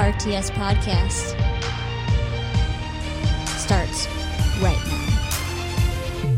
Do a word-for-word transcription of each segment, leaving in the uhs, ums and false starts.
R T S Podcast starts right now.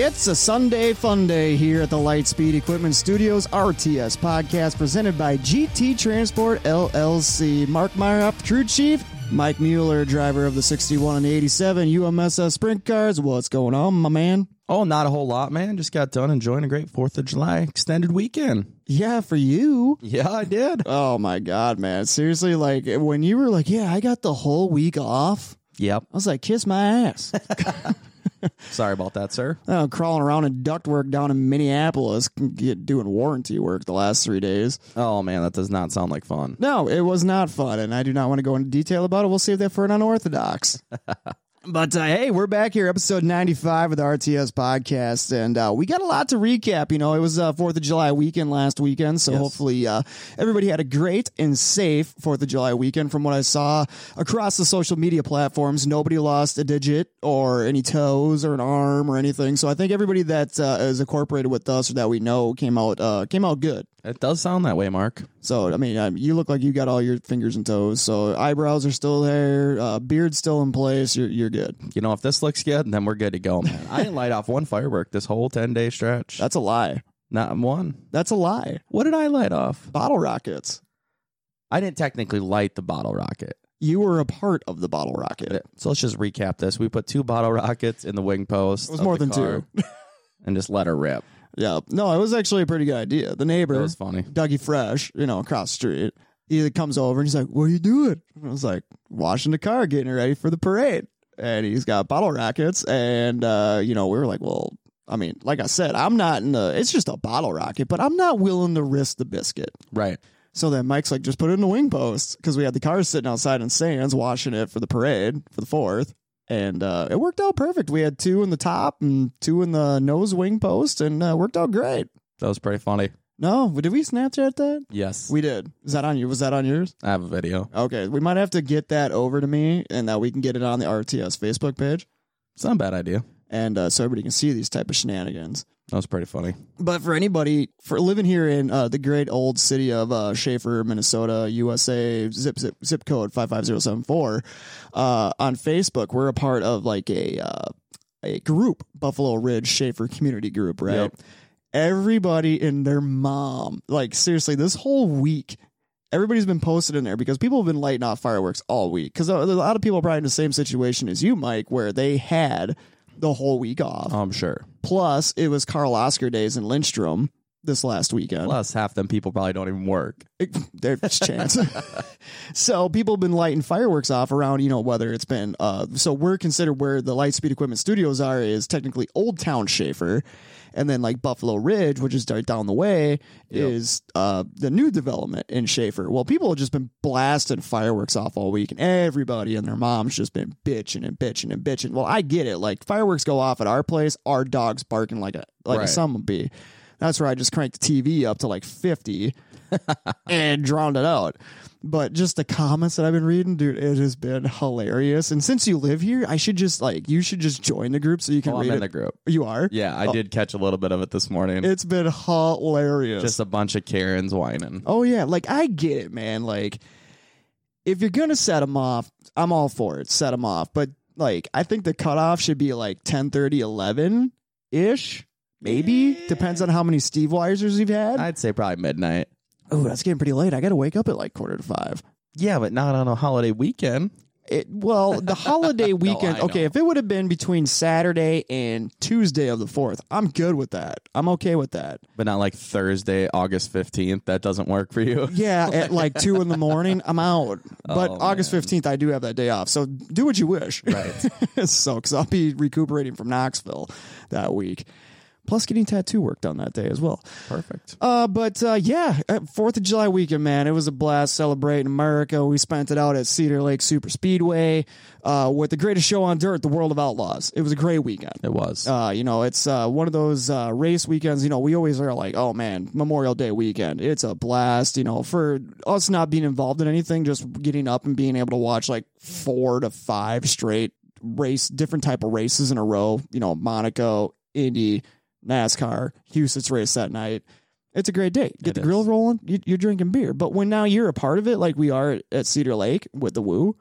It's a Sunday fun day here at the Lightspeed Equipment Studios R T S Podcast presented by G T Transport L L C. Mark Meyerhoff, crew chief. Mike Mueller, driver of the sixty-one and the eighty-seven U M S S Sprint Cars. What's going on, my man? Oh, not a whole lot, man. Just got done enjoying a great fourth of July extended weekend. Yeah, for you. Yeah, I did. Oh, my God, man. Seriously, like, when you were like, yeah, I got the whole week off. Yep. I was like, kiss my ass. Sorry about that, sir. Oh, crawling around in ductwork down in Minneapolis, doing warranty work the last three days. Oh, man, that does not sound like fun. No, it was not fun, and I do not want to go into detail about it. We'll save that for an unorthodox. But, uh, hey, we're back here, episode ninety-five of the R T S Podcast, and uh, we got a lot to recap. You know, it was uh, fourth of July weekend last weekend, so yes. hopefully uh, everybody had a great and safe fourth of July weekend. From what I saw across the social media platforms, nobody lost a digit or any toes or an arm or anything, so I think everybody that uh, is incorporated with us or that we know came out uh, came out good. It does sound that way, Mark. So, I mean, I, you look like you got all your fingers and toes, so eyebrows are still there, uh, beard's still in place, you're, you're good. You know, if this looks good, then we're good to go, man. I didn't light off one firework this whole ten-day stretch. That's a lie. Not one. That's a lie. What did I light off? Bottle rockets. I didn't technically light the bottle rocket. You were a part of the bottle rocket. So let's just recap this. We put two bottle rockets in the wing post. It was more than two. And just let her rip. Yeah, no, it was actually a pretty good idea. The neighbor, was funny. Dougie Fresh, you know, across the street, he comes over and he's like, what are you doing? And I was like, washing the car, getting it ready for the parade. And he's got bottle rockets. And, uh, you know, we were like, well, I mean, like I said, I'm not in the, it's just a bottle rocket, but I'm not willing to risk the biscuit. Right. So then Mike's like, just put it in the wing post because we had the car sitting outside in Sands washing it for the parade for the fourth. And uh, it worked out perfect. We had two in the top and two in the nose wing post, and uh, worked out great. That was pretty funny. No, did we Snapchat that? Yes. We did. Is that on you? Was that on yours? I have a video. Okay. We might have to get that over to me, and that we can get it on the R T S Facebook page. It's not a bad idea. And uh, so everybody can see these type of shenanigans. That was pretty funny. But for anybody, for living here in uh, the great old city of uh, Schaefer, Minnesota, U S A, zip zip zip code five five zero seven four, uh, on Facebook, we're a part of like a uh, a group, Buffalo Ridge Schaefer Community Group, right? Yep. Everybody and their mom, like seriously, this whole week, everybody's been posted in there because people have been lighting off fireworks all week. Because a lot of people are probably in the same situation as you, Mike, where they had the whole week off. I'm sure. Plus, it was Carl Oscar days in Lindstrom this last weekend. Plus, half them people probably don't even work. It, there's a chance. So people have been lighting fireworks off around, you know, whether it's been... Uh, so we're considered where the Lightspeed Equipment Studios are is technically Old Town Schaefer. And then like Buffalo Ridge, which is right down the way, yep. is uh, the new development in Schaefer. Well, people have just been blasting fireworks off all week, and everybody and their mom's just been bitching and bitching and bitching. Well, I get it. Like fireworks go off at our place, our dog's barking like a like right. a son would be. That's where I just cranked the T V up to like fifty and drowned it out. But just the comments that I've been reading, dude, it has been hilarious. And since you live here, I should just like you should just join the group so you can. Oh, read I'm in it. The group. You are? Yeah, I oh. did catch a little bit of it this morning. It's been hilarious. Just a bunch of Karens whining. Oh yeah, like I get it, man. Like if you're gonna set them off, I'm all for it. Set them off, but like I think the cutoff should be like ten thirty, eleven ish, maybe. Yeah. Depends on how many Steve Weisers you've had. I'd say probably midnight. Oh, that's getting pretty late. I got to wake up at like quarter to five. Yeah, but not on a holiday weekend. It, well, the holiday weekend. No, okay, know. If it would have been between Saturday and Tuesday of the fourth, I'm good with that. I'm okay with that. But not like Thursday, August fifteenth. That doesn't work for you. Yeah, at like two in the morning, I'm out. But oh, August fifteenth, I do have that day off. So do what you wish. Right. So, because I'll be recuperating from Knoxville that week. Plus getting tattoo work done that day as well. Perfect. Uh, but uh, yeah, fourth of July weekend, man. It was a blast celebrating America. We spent it out at Cedar Lake Super Speedway uh, with the greatest show on dirt, the World of Outlaws. It was a great weekend. It was. Uh, you know, it's uh, one of those uh, race weekends. You know, we always are like, oh, man, Memorial Day weekend. It's a blast. You know, for us not being involved in anything, just getting up and being able to watch like four to five straight race, different type of races in a row. You know, Monaco, Indy, NASCAR, Houston's race that night. It's a great day. Get it the is. grill rolling. You're drinking beer. But when now you're a part of it, like we are at Cedar Lake with the Woo,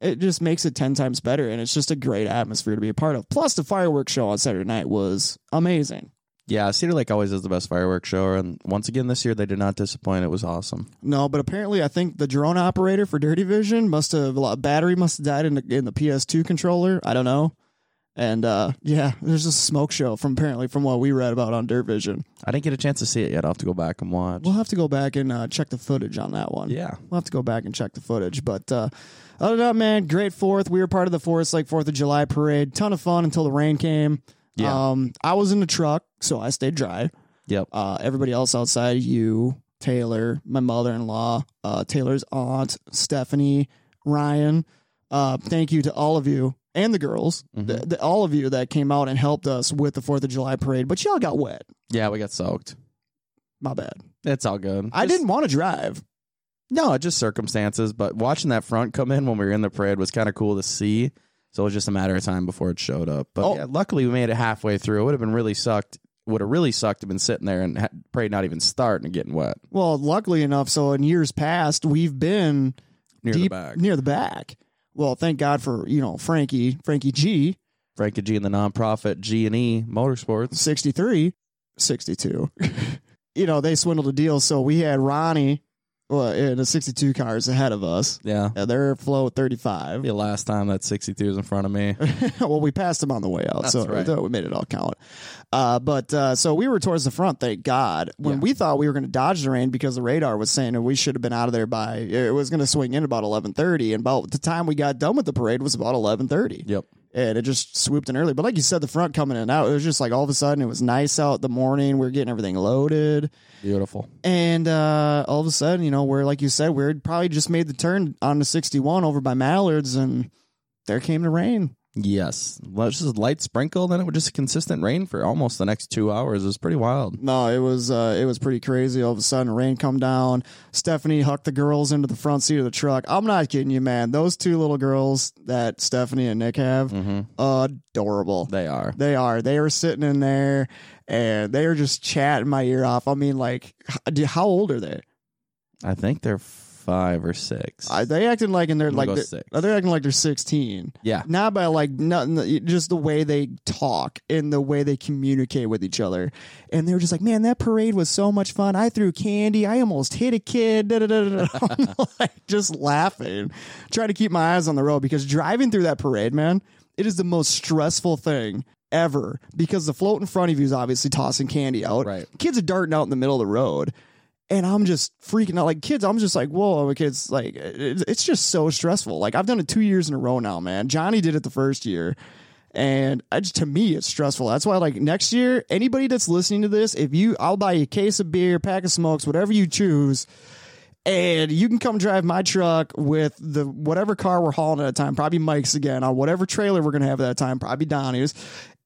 it just makes it ten times better. And it's just a great atmosphere to be a part of. Plus, the fireworks show on Saturday night was amazing. Yeah, Cedar Lake always is the best fireworks show. And once again, this year, they did not disappoint. It was awesome. No, but apparently, I think the drone operator for Dirty Vision must have, a battery must have died in the, in the P S two controller. I don't know. And, uh, yeah, there's a smoke show from apparently from what we read about on Dirt Vision. I didn't get a chance to see it yet. I'll have to go back and watch. We'll have to go back and uh, check the footage on that one. Yeah. We'll have to go back and check the footage. But uh, other than that, man, great fourth. We were part of the Forest Lake fourth of July parade. Ton of fun until the rain came. Yeah. Um, I was in the truck, so I stayed dry. Yep. Uh, everybody else outside, you, Taylor, my mother-in-law, uh, Taylor's aunt, Stephanie, Ryan. Uh, thank you to all of you. And the girls, mm-hmm. the, the, all of you that came out and helped us with the fourth of July parade, but y'all got wet. Yeah, we got soaked. My bad. It's all good. Just, I didn't want to drive. No, just circumstances, but watching that front come in when we were in the parade was kind of cool to see, so it was just a matter of time before it showed up. But oh. yeah, luckily, we made it halfway through. It would have been really sucked. Would have really sucked to have been sitting there and had, parade not even starting and getting wet. Well, luckily enough, so in years past, we've been near deep, the back. Near the back. Well, thank God for, you know, Frankie, Frankie G. Frankie G and the nonprofit G and E Motorsports. sixty-three, sixty-two You know, they swindled a deal. So we had Ronnie well, in the sixty-two cars ahead of us. Yeah. yeah they're flow at thirty-five. The last time that sixty-two was in front of me. Well, we passed them on the way out. That's so right. We made it all count. Uh, but uh, so we were towards the front, thank God. When yeah. we thought we were going to dodge the rain because the radar was saying that we should have been out of there by, it was going to swing in about eleven thirty. And about the time we got done with the parade was about eleven thirty. Yep. And it just swooped in early. But like you said, the front coming in and out, it was just like all of a sudden it was nice out the morning. We were getting everything loaded. Beautiful. And uh, all of a sudden, you know, we're like you said, we're probably just made the turn on the sixty-one over by Mallard's and there came the rain. Yes. Just a light sprinkle. Then it was just consistent rain for almost the next two hours. It was pretty wild. No, it was uh, it was pretty crazy. All of a sudden, rain come down. Stephanie hucked the girls into the front seat of the truck. I'm not kidding you, man. Those two little girls that Stephanie and Nick have, mm-hmm. adorable. They are. They are. They are sitting in there, and they are just chatting my ear off. I mean, like, how old are they? I think they're... Five or six. Uh, they acting like and they're like they're, they're acting like they're sixteen. Yeah, not by like nothing. Just the way they talk and the way they communicate with each other. And they were just like, man, that parade was so much fun. I threw candy. I almost hit a kid. Da, da, da, da. Like, just laughing, trying to keep my eyes on the road because driving through that parade, man, it is the most stressful thing ever because the float in front of you is obviously tossing candy out. Right, kids are darting out in the middle of the road. And I'm just freaking out. Like, kids, I'm just like, whoa, kids, like, it's just so stressful. Like, I've done it two years in a row now, man. Johnny did it the first year. And I just, to me, it's stressful. That's why, like, next year, anybody that's listening to this, if you, I'll buy you a case of beer, pack of smokes, whatever you choose. And you can come drive my truck with the whatever car we're hauling at the time, probably Mike's again, on whatever trailer we're going to have at that time, probably Donnie's.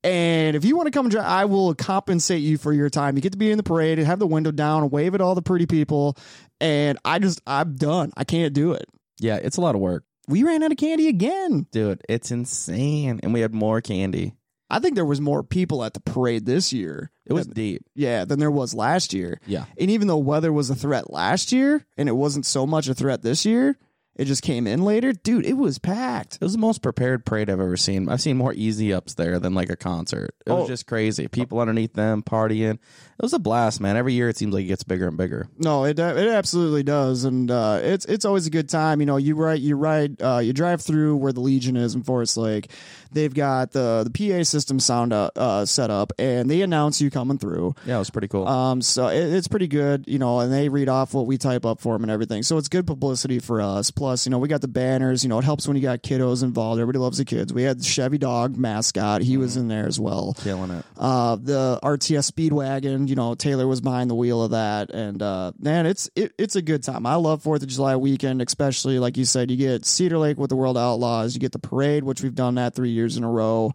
And if you want to come drive, I will compensate you for your time. You get to be in the parade and have the window down and wave at all the pretty people. And I just, I'm done. I can't do it. Yeah, it's a lot of work. We ran out of candy again. Dude, it's insane. And we had more candy. I think there was more people at the parade this year. It was than, deep. Yeah, than there was last year. Yeah. And even though weather was a threat last year and it wasn't so much a threat this year. It just came in later. Dude, it was packed. It was the most prepared parade I've ever seen. I've seen more easy ups there than like a concert. It oh. was just crazy. People underneath them partying. It was a blast, man. Every year it seems like it gets bigger and bigger. No, it it absolutely does. And uh, it's it's always a good time. You know, you ride, you, ride, uh, you drive through where the Legion is in Forest Lake. They've got the, the P A system sound uh, uh, set up, and they announce you coming through. Yeah, it was pretty cool. Um, So it, it's pretty good, you know, and they read off what we type up for them and everything. So it's good publicity for us. Plus, you know, we got the banners. You know, it helps when you got kiddos involved. Everybody loves the kids. We had the Chevy Dog mascot. He was in there as well. Killing it. Uh, the R T S Speedwagon, you know, Taylor was behind the wheel of that. And, uh, man, it's it, it's a good time. I love fourth of July weekend, especially, like you said, you get Cedar Lake with the World Outlaws. You get the parade, which we've done that three years in a row.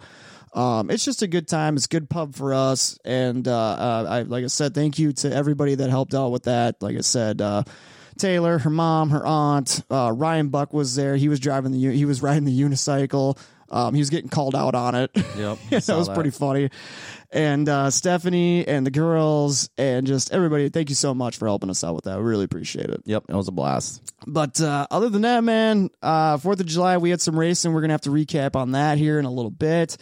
Um, it's just a good time. It's good pub for us. And, uh, uh, I like I said, thank you to everybody that helped out with that. Like I said, uh, Taylor, her mom, her aunt, uh, Ryan Buck was there. He was driving the, he was riding the unicycle. Um, he was getting called out on it. Yep. That was that. pretty funny. And uh, Stephanie and the girls and just everybody, thank you so much for helping us out with that. We really appreciate it. Yep. It was a blast. But uh, other than that, man, uh, fourth of July, we had some racing. We're going to have to recap on that here in a little bit.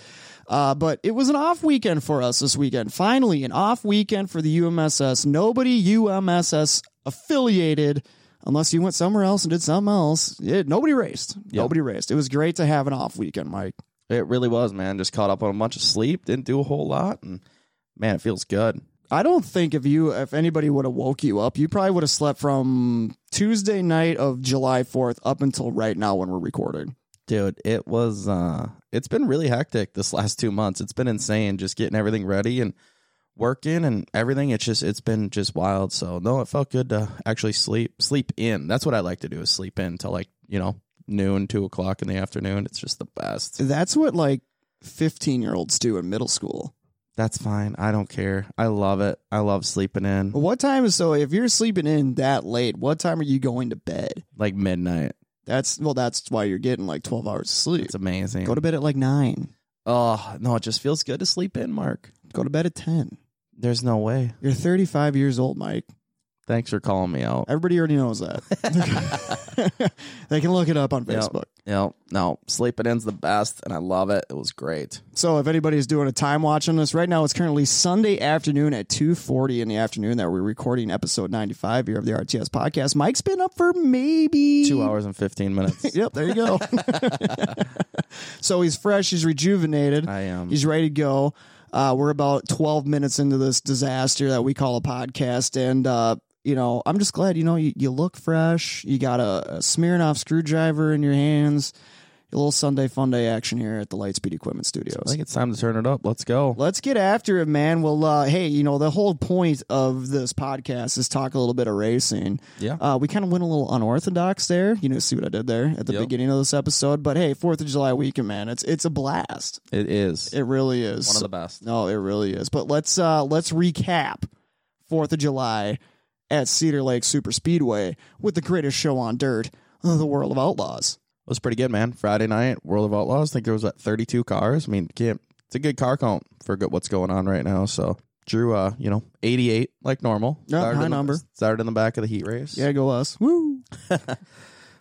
Uh, but it was an off weekend for us this weekend. Finally, an off weekend for the U M S S. Nobody U M S S affiliated, unless you went somewhere else and did something else. It, nobody raced. Yep. Nobody raced. It was great to have an off weekend, Mike. It really was, man. Just caught up on a bunch of sleep. Didn't do a whole lot. And, man, it feels good. I don't think if you, if anybody would have woke you up, you probably would have slept from Tuesday night of July fourth up until right now when we're recording. Dude, it was, uh, it's been really hectic this last two months. It's been insane just getting everything ready and working and everything. It's just, it's been just wild. So, no, it felt good to actually sleep, sleep in. That's what I like to do is sleep in till like, you know, noon, two o'clock in the afternoon. It's just the best. That's what like fifteen year olds do in middle school. That's fine. I don't care. I love it. I love sleeping in. What time is, so if you're sleeping in that late, what time are you going to bed? Like midnight. That's well, that's why you're getting like twelve hours of sleep. It's amazing. Go to bed at like nine. Oh, no, it just feels good to sleep in, Mark. Go to bed at ten. There's no way. You're thirty-five years old, Mike. Thanks for calling me out. Everybody already knows that. They can look it up on Facebook. Yep, yep. No, sleeping in's the best, and I love it. It was great. So if anybody's doing a time watch on this right now, it's currently Sunday afternoon at two forty in the afternoon that we're recording episode ninety-five here of the R T S podcast. Mike's been up for maybe... two hours and fifteen minutes. Yep, there you go. So he's fresh. He's rejuvenated. I am. He's ready to go. Uh, we're about twelve minutes into this disaster that we call a podcast, and... uh you know, I'm just glad, you know, you, you look fresh. You got a, a Smirnoff screwdriver in your hands. A little Sunday fun day action here at the Lightspeed Equipment Studios. I think it's time to turn it up. Let's go. Let's get after it, man. Well, uh, hey, you know, the whole point of this podcast is talk a little bit of racing. Yeah. Uh, we kind of went a little unorthodox there. You know, see what I did there at the yep. beginning of this episode. But, hey, fourth of July weekend, man, it's it's a blast. It is. It really is. One of the best. No, it really is. But let's uh, let's recap fourth of July at Cedar Lake Super Speedway with the greatest show on dirt, the World of Outlaws. It was pretty good, man. Friday night, World of Outlaws. I think there was what, thirty-two cars. I mean, can't, it's a good car count for good, what's going on right now. So drew, uh, you know, eighty-eight like normal. Yeah, started high in the, number. Started in the back of the heat race. Yeah, go us. Woo.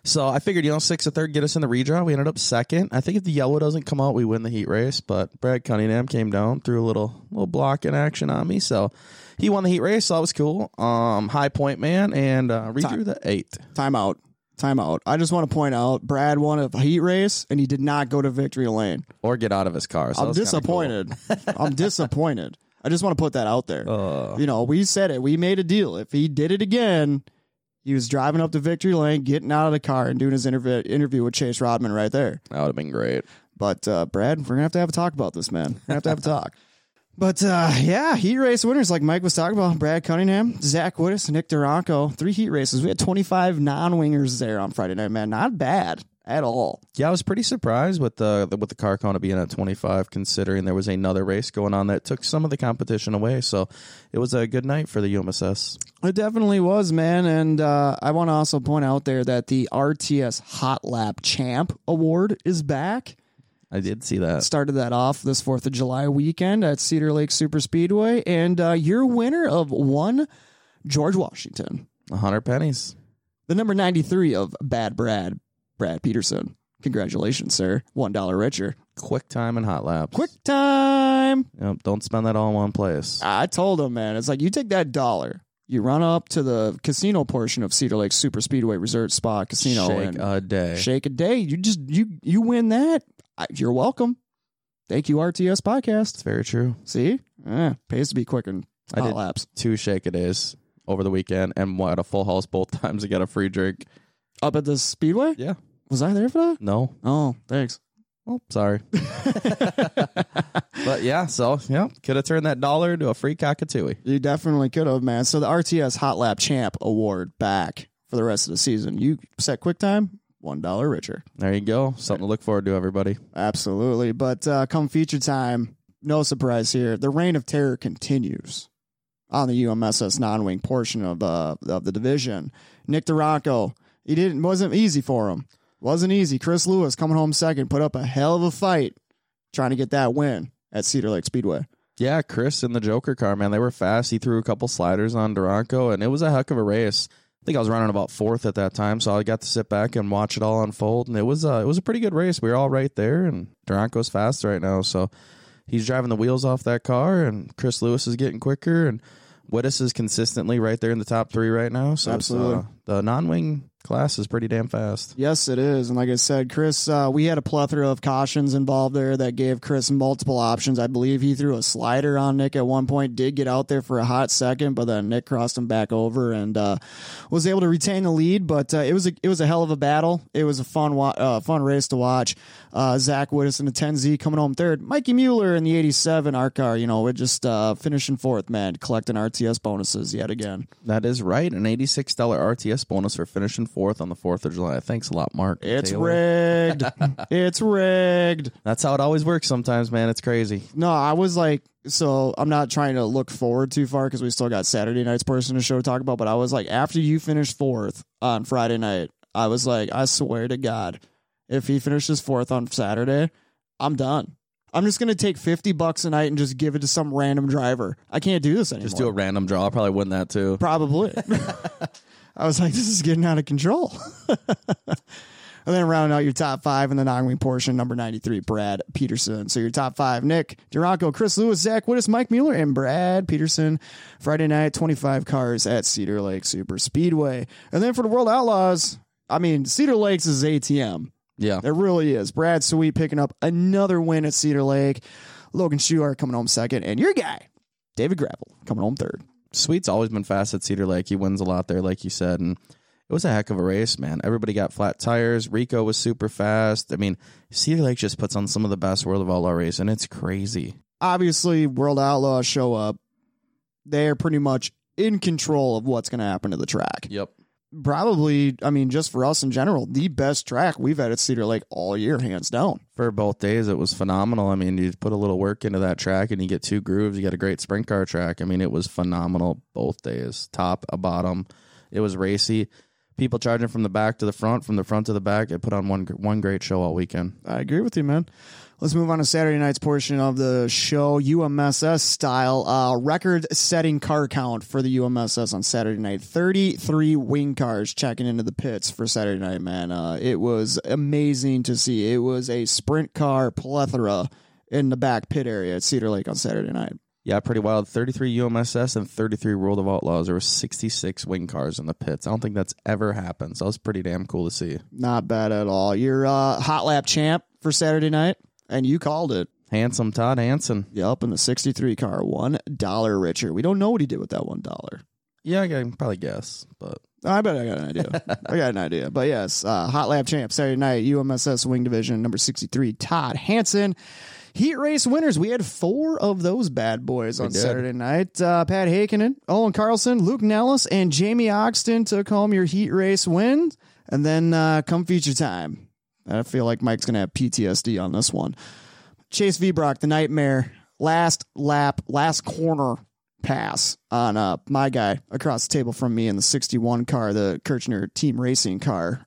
So I figured, you know, sixth or third get us in the redraw. We ended up second. I think if the yellow doesn't come out, we win the heat race. But Brad Cunningham came down, threw a little little block in action on me, so. He won the heat race, so that was cool. Um, high point, man, and uh, redrew Time. the eight. Time out. Time out. I just want to point out, Brad won a heat race, and he did not go to victory lane. Or get out of his car. So I'm disappointed. Cool. I'm disappointed. I just want to put that out there. Uh, you know, we said it. We made a deal. If he did it again, he was driving up to victory lane, getting out of the car, and doing his interview interview with Chase Rodman right there. That would have been great. But, uh, Brad, we're going to have to have a talk about this, man. We're going to have to have a talk. But, uh, yeah, heat race winners, like Mike was talking about, Brad Cunningham, Zach Wittes, Nick DiRocco, three heat races. We had twenty-five non-wingers there on Friday night, man. Not bad at all. Yeah, I was pretty surprised with the, with the car count being at twenty-five, considering there was another race going on that took some of the competition away. So it was a good night for the U M S S. It definitely was, man. And uh, I want to also point out there that the R T S Hot Lap Champ Award is back. I did see that. Started that off this fourth of July weekend at Cedar Lake Super Speedway. And uh, your winner of one, George Washington. one hundred pennies. The number ninety-three of Bad Brad, Brad Peterson. Congratulations, sir. one dollar richer. Quick time and hot laps. Quick time. Yep, don't spend that all in one place. I told him, man. It's like, you take that dollar. You run up to the casino portion of Cedar Lake Super Speedway Resort Spa Casino. Shake and a day. Shake a day. You just you you win that. I, you're welcome. Thank you, R T S Podcast. It's very true. See? Eh, pays to be quick and I did laps. Two shake a days over the weekend and at a full house both times to get a free drink. Up at the Speedway? Yeah. Was I there for that? No. Oh, thanks. Oh, sorry. But yeah, so yeah, could have turned that dollar into a free cockatoo. You definitely could have, man. So the R T S Hot Lap Champ Award back for the rest of the season. You set quick time? one dollar richer. There you go. Something to look forward to, everybody. Absolutely. But uh, come feature time, no surprise here. The reign of terror continues on the U M S S non-wing portion of the of the division. Nick DiRocco, he didn't wasn't easy for him. Wasn't easy. Chris Lewis coming home second, put up a hell of a fight trying to get that win at Cedar Lake Speedway. Yeah, Chris and the Joker car, man, they were fast. He threw a couple sliders on DiRocco, and it was a heck of a race. I think I was running about fourth at that time, so I got to sit back and watch it all unfold, and it was uh, it was a pretty good race. We were all right there, and DiRocco's fast right now, so he's driving the wheels off that car, and Chris Lewis is getting quicker, and Wittes is consistently right there in the top three right now. So absolutely, uh, the non-wing class is pretty damn fast. Yes, it is. And like I said, Chris, uh, we had a plethora of cautions involved there that gave Chris multiple options. I believe he threw a slider on Nick at one point, did get out there for a hot second, but then Nick crossed him back over and uh, was able to retain the lead. But uh, it was a, it was a hell of a battle. It was a fun wa uh, fun race to watch. Uh, Zach Wittes in the ten Z coming home third. Mikey Mueller in the eighty-seven, our car, you know, we're just uh, finishing fourth, man, collecting R T S bonuses yet again. That is right. An eighty-six dollar R T S bonus for finishing fourth on the fourth of July. Thanks a lot, Mark. It's Taylor. rigged. It's rigged. That's how it always works sometimes, man. It's crazy. No, I was like, so I'm not trying to look forward too far because we still got Saturday night's person to show to talk about, but I was like, after you finish fourth on Friday night, I was like, I swear to God, if he finishes fourth on Saturday, I'm done. I'm just going to take fifty bucks a night and just give it to some random driver. I can't do this anymore. Just do a random draw. I'll probably win that too. Probably. I was like, this is getting out of control. And then rounding out your top five in the non-wing portion, number ninety-three, Brad Peterson. So your top five, Nick DiRocco, Chris Lewis, Zach Wittes, Mike Mueller, and Brad Peterson. Friday night, twenty-five cars at Cedar Lake Super Speedway. And then for the World Outlaws, I mean, Cedar Lakes is A T M. Yeah, it really is. Brad Sweet picking up another win at Cedar Lake. Logan Schuart coming home second. And your guy, David Gravel, coming home third. Sweet's always been fast at Cedar Lake. He wins a lot there, like you said. And it was a heck of a race, man. Everybody got flat tires. Rico was super fast. I mean, Cedar Lake just puts on some of the best World of Outlaw race, and it's crazy. Obviously, World Outlaws show up. They are pretty much in control of what's going to happen to the track. Yep. Probably, I mean, just for us in general, the best track we've had at Cedar Lake all year, hands down. For both days, it was phenomenal. I mean, you put a little work into that track and you get two grooves. You get a great sprint car track. I mean, it was phenomenal both days, top to bottom. It was racy. People charging from the back to the front, from the front to the back. It put on one one great show all weekend. I agree with you, man. Let's move on to Saturday night's portion of the show, U M S S style. Uh, record-setting car count for the U M S S on Saturday night. thirty-three wing cars checking into the pits for Saturday night, man. Uh, it was amazing to see. It was a sprint car plethora in the back pit area at Cedar Lake on Saturday night. Yeah, pretty wild. thirty-three U M S S and thirty-three World of Outlaws. There were sixty-six wing cars in the pits. I don't think that's ever happened, so it was pretty damn cool to see. Not bad at all. You're uh, hot lap champ for Saturday night, and you called it. Handsome Todd Hansen. Yep, in the sixty-three car, one dollar richer. We don't know what he did with that one dollar. Yeah, I can probably guess, but... I bet I got an idea. I got an idea. But yes, uh, hot lap champ Saturday night, U M S S wing division, number sixty-three, Todd Hansen. Heat race winners. We had four of those bad boys on Saturday night. Uh, Pat Hakkinen, Owen Carlson, Luke Nellis, and Jamie Oxton took home your heat race wins. And then uh, come feature time. I feel like Mike's going to have P T S D on this one. Chase V Brock, the nightmare. Last lap, last corner pass on uh, my guy across the table from me in the sixty-one car, the Kirchner Team Racing car.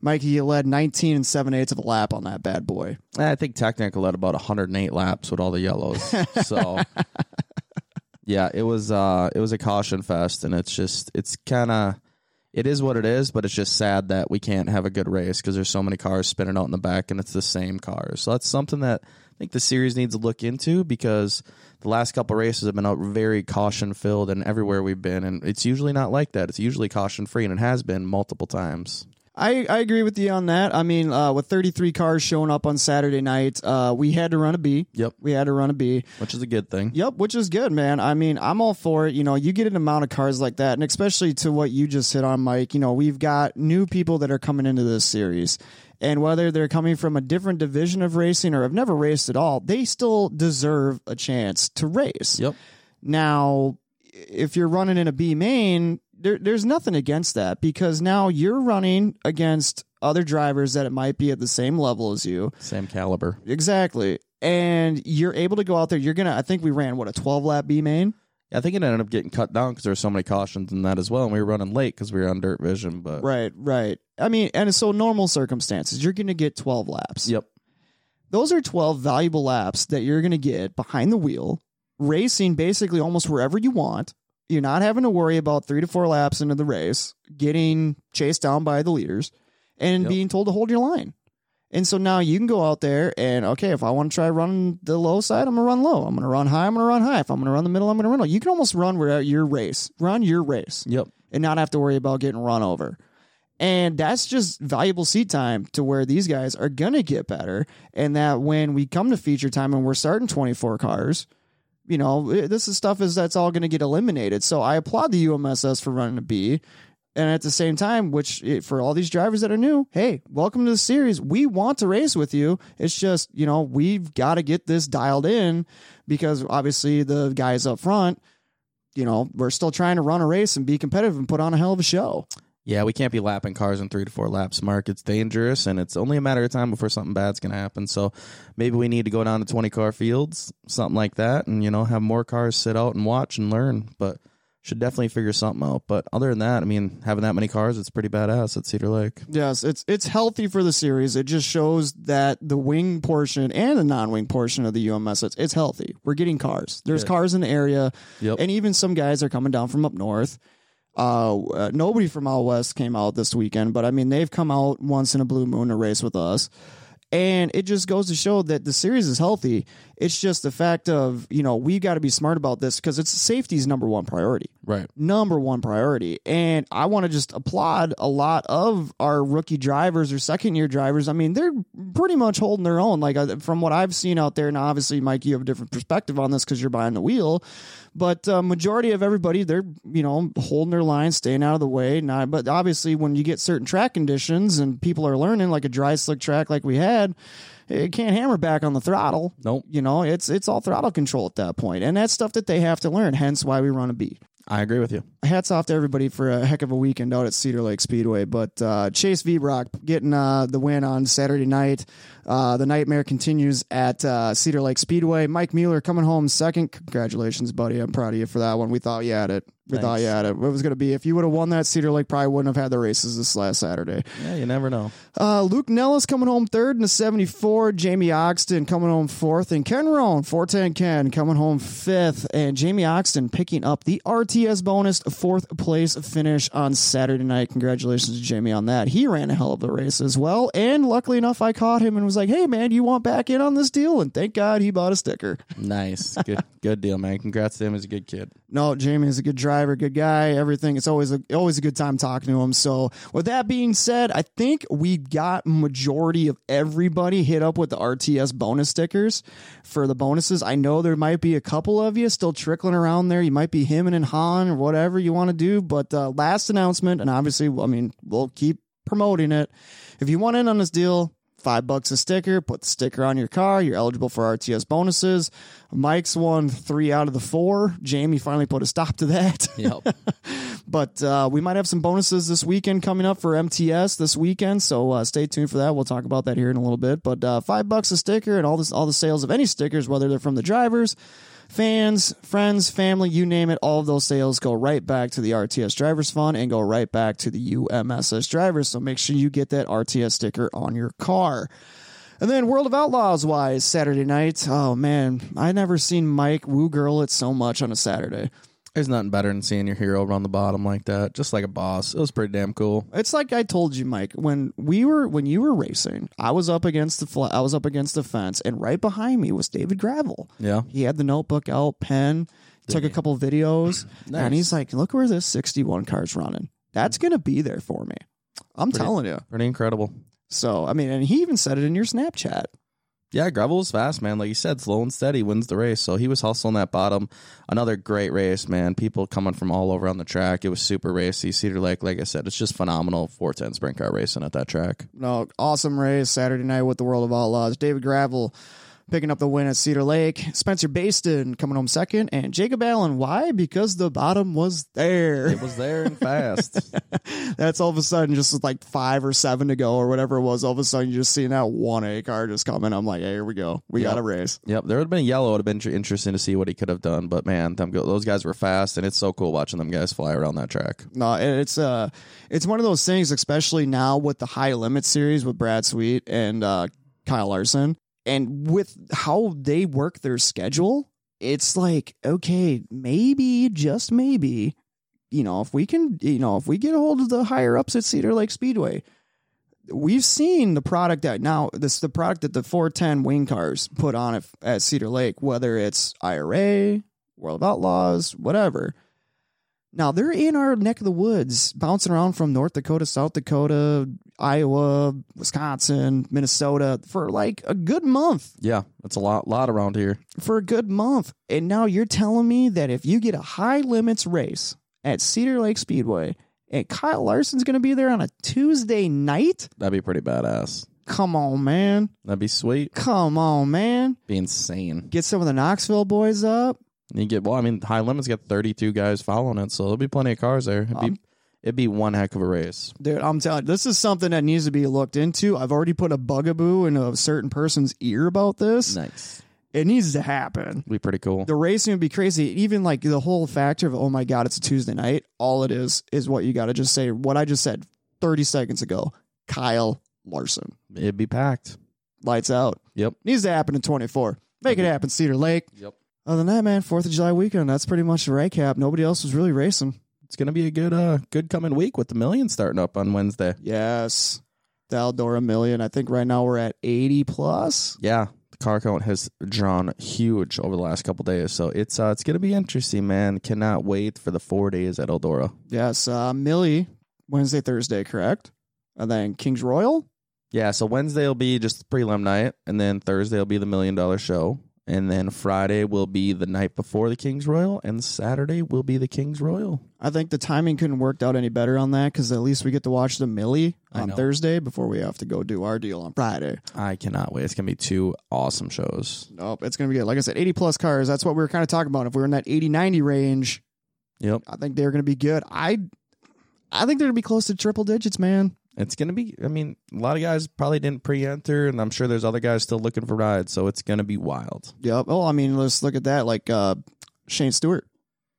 Mikey led nineteen and seven eighths of a lap on that bad boy. I think Technical led about one hundred eight laps with all the yellows. So, yeah, it was uh, it was a caution fest, and it's just, it's kind of, it is what it is, but it's just sad that we can't have a good race because there's so many cars spinning out in the back, and it's the same cars. So that's something that I think the series needs to look into because the last couple races have been out very caution-filled and everywhere we've been, and it's usually not like that. It's usually caution-free, and it has been multiple times. I, I agree with you on that. I mean, uh, with thirty-three cars showing up on Saturday night, uh, we had to run a B. Yep. We had to run a B. Which is a good thing. Yep, which is good, man. I mean, I'm all for it. You know, you get an amount of cars like that, and especially to what you just hit on, Mike, you know, we've got new people that are coming into this series. And whether they're coming from a different division of racing or have never raced at all, they still deserve a chance to race. Yep. Now, if you're running in a B main... There, there's nothing against that because now you're running against other drivers that it might be at the same level as you. Same caliber. Exactly. And you're able to go out there. You're going to, I think we ran, what, a twelve lap B main? I think it ended up getting cut down because there were so many cautions in that as well, and we were running late because we were on Dirt Vision. But right, right. I mean, and so normal circumstances, you're going to get twelve laps. Yep. Those are twelve valuable laps that you're going to get behind the wheel, racing basically almost wherever you want. You're not having to worry about three to four laps into the race, getting chased down by the leaders and yep. being told to hold your line. And so now you can go out there and, okay, if I want to try running the low side, I'm going to run low. I'm going to run high. I'm going to run high. If I'm going to run the middle, I'm going to run low. You can almost run where your race, run your race yep. and not have to worry about getting run over. And that's just valuable seat time to where these guys are going to get better. And that when we come to feature time and we're starting twenty-four cars, you know, this is stuff is that's all going to get eliminated. So I applaud the U M S S for running a B. And at the same time, which for all these drivers that are new, hey, welcome to the series. We want to race with you. It's just, you know, we've got to get this dialed in because obviously the guys up front, you know, we're still trying to run a race and be competitive and put on a hell of a show. Yeah, we can't be lapping cars in three to four laps, Mark. It's dangerous, and it's only a matter of time before something bad's going to happen. So maybe we need to go down to twenty-car fields, something like that, and, you know, have more cars sit out and watch and learn. But should definitely figure something out. But other than that, I mean, having that many cars, it's pretty badass at Cedar Lake. Yes, it's it's healthy for the series. It just shows that the wing portion and the non-wing portion of the U M S, it's, it's healthy. We're getting cars. There's yeah. cars in the area, yep. and even some guys are coming down from up north. Uh, uh, nobody from out west came out this weekend, but I mean, they've come out once in a blue moon to race with us. And it just goes to show that the series is healthy. It's just the fact of, you know, we've got to be smart about this because it's safety's number one priority. Right. Number one priority. And I want to just applaud a lot of our rookie drivers or second year drivers. I mean, they're pretty much holding their own. Like from what I've seen out there. Now, obviously, Mike, you have a different perspective on this because you're behind the wheel. But uh, majority of everybody, they're, you know, holding their line, staying out of the way. Not, but obviously, when you get certain track conditions and people are learning, like a dry slick track like we had, it can't hammer back on the throttle. Nope. You know, it's it's all throttle control at that point. And that's stuff that they have to learn, hence why we run a B. I agree with you. Hats off to everybody for a heck of a weekend out at Cedar Lake Speedway. But uh, Chase V Brock getting uh, the win on Saturday night. Uh, the nightmare continues at uh, Cedar Lake Speedway. Mike Mueller coming home second. Congratulations, buddy. I'm proud of you for that one. We thought you had it. We Thanks. thought you had it. It was going to be, if you would have won that, Cedar Lake probably wouldn't have had the races this last Saturday. Yeah, you never know. Uh, Luke Nellis coming home third in the seventy-four. Jamie Oxton coming home fourth. And Ken Rohn, four ten Ken, coming home fifth. And Jamie Oxton picking up the R T S bonus fourth place finish on Saturday night. Congratulations to Jamie on that. He ran a hell of a race as well. And luckily enough, I caught him and was like, hey, man, you want back in on this deal? And thank God he bought a sticker. Nice. Good good deal, man. Congrats to him. He's a good kid. No, Jamie is a good driver. Driver, good guy, everything. It's always a always a good time talking to him. So with that being said, I think we got majority of everybody hit up with the R T S bonus stickers for the bonuses. I know there might be a couple of you still trickling around there. You might be hemming and hawing or whatever you want to do. But uh, last announcement, and obviously, I mean, we'll keep promoting it. If you want in on this deal, Five bucks a sticker, put the sticker on your car. You're eligible for R T S bonuses. Mike's won three out of the four. Jamie finally put a stop to that. Yep. But uh, we might have some bonuses this weekend coming up for M T S this weekend. So uh, stay tuned for that. We'll talk about that here in a little bit. But uh, five bucks a sticker and all this, all the sales of any stickers, whether they're from the drivers, fans, friends, family, you name it, all of those sales go right back to the R T S Drivers Fund and go right back to the U M S S drivers. So make sure you get that R T S sticker on your car. And then World of Outlaws wise, Saturday night. Oh, man, I never seen Mike woo girl it so much on a Saturday. There's nothing better than seeing your hero run the bottom like that, just like a boss. It was pretty damn cool. It's like I told you, Mike, when we were when you were racing, I was up against the fl- I was up against the fence, and right behind me was David Gravel. Yeah, he had the notebook out, pen, took Dang. a couple videos, nice. And he's like, "Look where this sixty-one car's running. That's gonna be there for me. I'm pretty, telling you, pretty incredible." So I mean, and he even said it in your Snapchat. Yeah, Gravel was fast, man. Like you said, slow and steady wins the race. So he was hustling that bottom. Another great race, man. People coming from all over on the track. It was super racy. Cedar Lake, like I said, it's just phenomenal four ten sprint car racing at that track. No, awesome race Saturday night with the World of Outlaws. David Gravel picking up the win at Cedar Lake. Spencer Baston coming home second, and Jacob Allen. Why? Because the bottom was there. It was there and fast. That's all of a sudden just with like five or seven to go or whatever it was. All of a sudden you're just seeing that one A car just coming. I'm like, hey, here we go. We yep. got a race. Yep. There would have been a yellow. It would have been interesting to see what he could have done. But man, those guys were fast, and it's so cool watching them guys fly around that track. No, it's uh, it's one of those things, especially now with the high limit series with Brad Sweet and uh, Kyle Larson. And with how they work their schedule, it's like, okay, maybe, just maybe, you know, if we can, you know, if we get a hold of the higher ups at Cedar Lake Speedway, we've seen the product that now this the product that the four ten wing cars put on at, at Cedar Lake, whether it's I R A, World of Outlaws, whatever. Now they're in our neck of the woods, bouncing around from North Dakota, South Dakota, Iowa, Wisconsin, Minnesota for like a good month. Yeah, that's a lot, lot around here for a good month. And now you're telling me that if you get a high limits race at Cedar Lake Speedway and Kyle Larson's going to be there on a Tuesday night, that'd be pretty badass. Come on, man. That'd be sweet. Come on, man. Be insane. Get some of the Knoxville boys up. You get well. I mean, high limits got thirty-two guys following it, so there'll be plenty of cars there. It'd be, um, it'd be one heck of a race, dude. I'm telling you, this is something that needs to be looked into. I've already put a bugaboo in a certain person's ear about this. Nice. It needs to happen. It'd be pretty cool. The racing would be crazy. Even like the whole factor of, oh my god, it's a Tuesday night. All it is is what you got to just say. What I just said thirty seconds ago. Kyle Larson. It'd be packed. Lights out. Yep. Needs to happen in twenty-four. Make it happen, Cedar Lake. Yep. Other than that, man, fourth of July weekend, that's pretty much the recap. Nobody else was really racing. It's going to be a good uh, good coming week with the Million starting up on Wednesday. Yes. The Eldora Million. I think right now we're at eighty plus. Yeah. The car count has drawn huge over the last couple days. So it's uh, it's going to be interesting, man. Cannot wait for the four days at Eldora. Yes. Uh, Millie, Wednesday, Thursday, correct? And then Kings Royal? Yeah. So Wednesday will be just the prelim night. And then Thursday will be the Million Dollar Show. And then Friday will be the night before the Kings Royal, and Saturday will be the Kings Royal. I think the timing couldn't work out any better on that, because at least we get to watch the Millie on Thursday before we have to go do our deal on Friday. I cannot wait. It's going to be two awesome shows. Nope, it's going to be good. Like I said, eighty-plus cars. That's what we were kind of talking about. If we were in that eighty ninety range, yep, I think they're going to be good. I, I think they're going to be close to triple digits, man. It's going to be, I mean, a lot of guys probably didn't pre-enter, and I'm sure there's other guys still looking for rides, so it's going to be wild. Yep. Oh, I mean, let's look at that. Like uh, Shane Stewart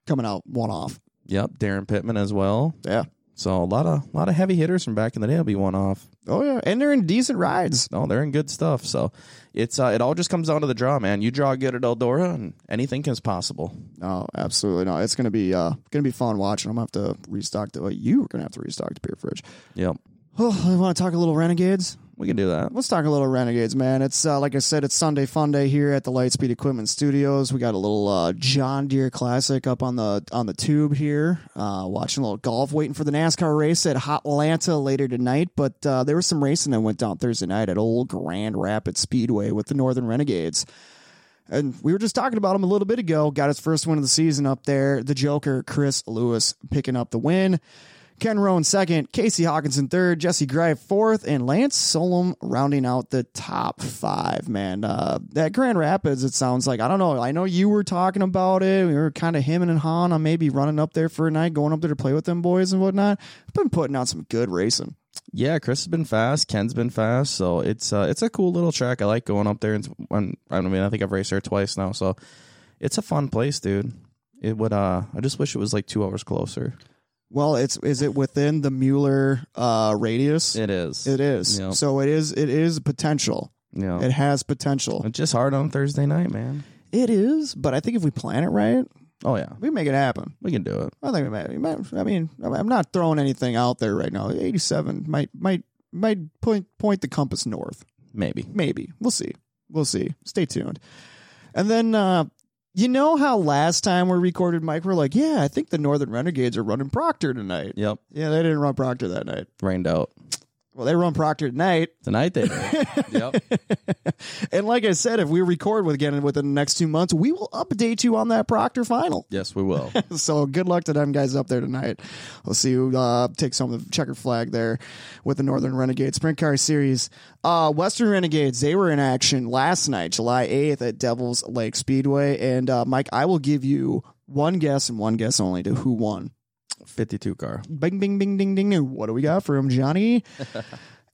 coming out one-off. Yep. Darren Pittman as well. Yeah. So a lot of a lot of heavy hitters from back in the day will be one-off. Oh, yeah. And they're in decent rides. No, they're in good stuff. So it's uh, it all just comes down to the draw, man. You draw good at Eldora, and anything is possible. Oh, absolutely. No, it's going to be uh, going to be fun watching. I'm going to have to restock. The, uh, you are going to have to restock the beer fridge. Yep. Oh, I want to talk a little Renegades. We can do that. Let's talk a little Renegades, man. It's uh, like I said, it's Sunday Fun Day here at the Lightspeed Equipment Studios. We got a little uh, John Deere Classic up on the on the tube here. Uh, watching a little golf, waiting for the NASCAR race at Hotlanta later tonight. But uh, there was some racing that went down Thursday night at Old Grand Rapids Speedway with the Northern Renegades. And we were just talking about him a little bit ago. Got his first win of the season up there. The Joker, Chris Lewis, picking up the win. Ken Rohn second, Casey Hawkinson third, Jesse Greif fourth, and Lance Solom rounding out the top five, man. Uh, that Grand Rapids, it sounds like, I don't know, I know you were talking about it. We were kind of hemming and hawing on maybe running up there for a night, going up there to play with them boys and whatnot. Been putting out some good racing. Yeah, Chris has been fast. Ken's been fast. So it's uh, it's a cool little track. I like going up there. And I mean, I think I've raced there twice now. So it's a fun place, dude. It would. Uh, I just wish it was like two hours closer. Well, it's is it within the Mueller uh, radius? It is. It is. Yep. So it is. It is potential. Yeah, it has potential. It's just hard on Thursday night, man. It is, but I think if we plan it right, oh yeah, we make it happen. We can do it. I think we might. We might I mean, I'm not throwing anything out there right now. eighty-seven might might might point point the compass north. Maybe. Maybe we'll see. We'll see. Stay tuned. And then. Uh, You know how last time we recorded, Mike, we're like, yeah, I think the Northern Renegades are running Proctor tonight. Yep. Yeah, they didn't run Proctor that night. Rained out. Well, they run Proctor tonight. Tonight they do. Yep. And like I said, if we record with again within the next two months, we will update you on that Proctor final. Yes, we will. So good luck to them guys up there tonight. We'll see who uh, takes home the checkered flag there with the Northern Renegade Sprint Car Series. Uh, Western Renegades, they were in action last night, July eighth at Devil's Lake Speedway. And uh, Mike, I will give you one guess and one guess only to who won. fifty-two car. Bing, bing, bing, ding, ding, ding. What do we got for him, Johnny?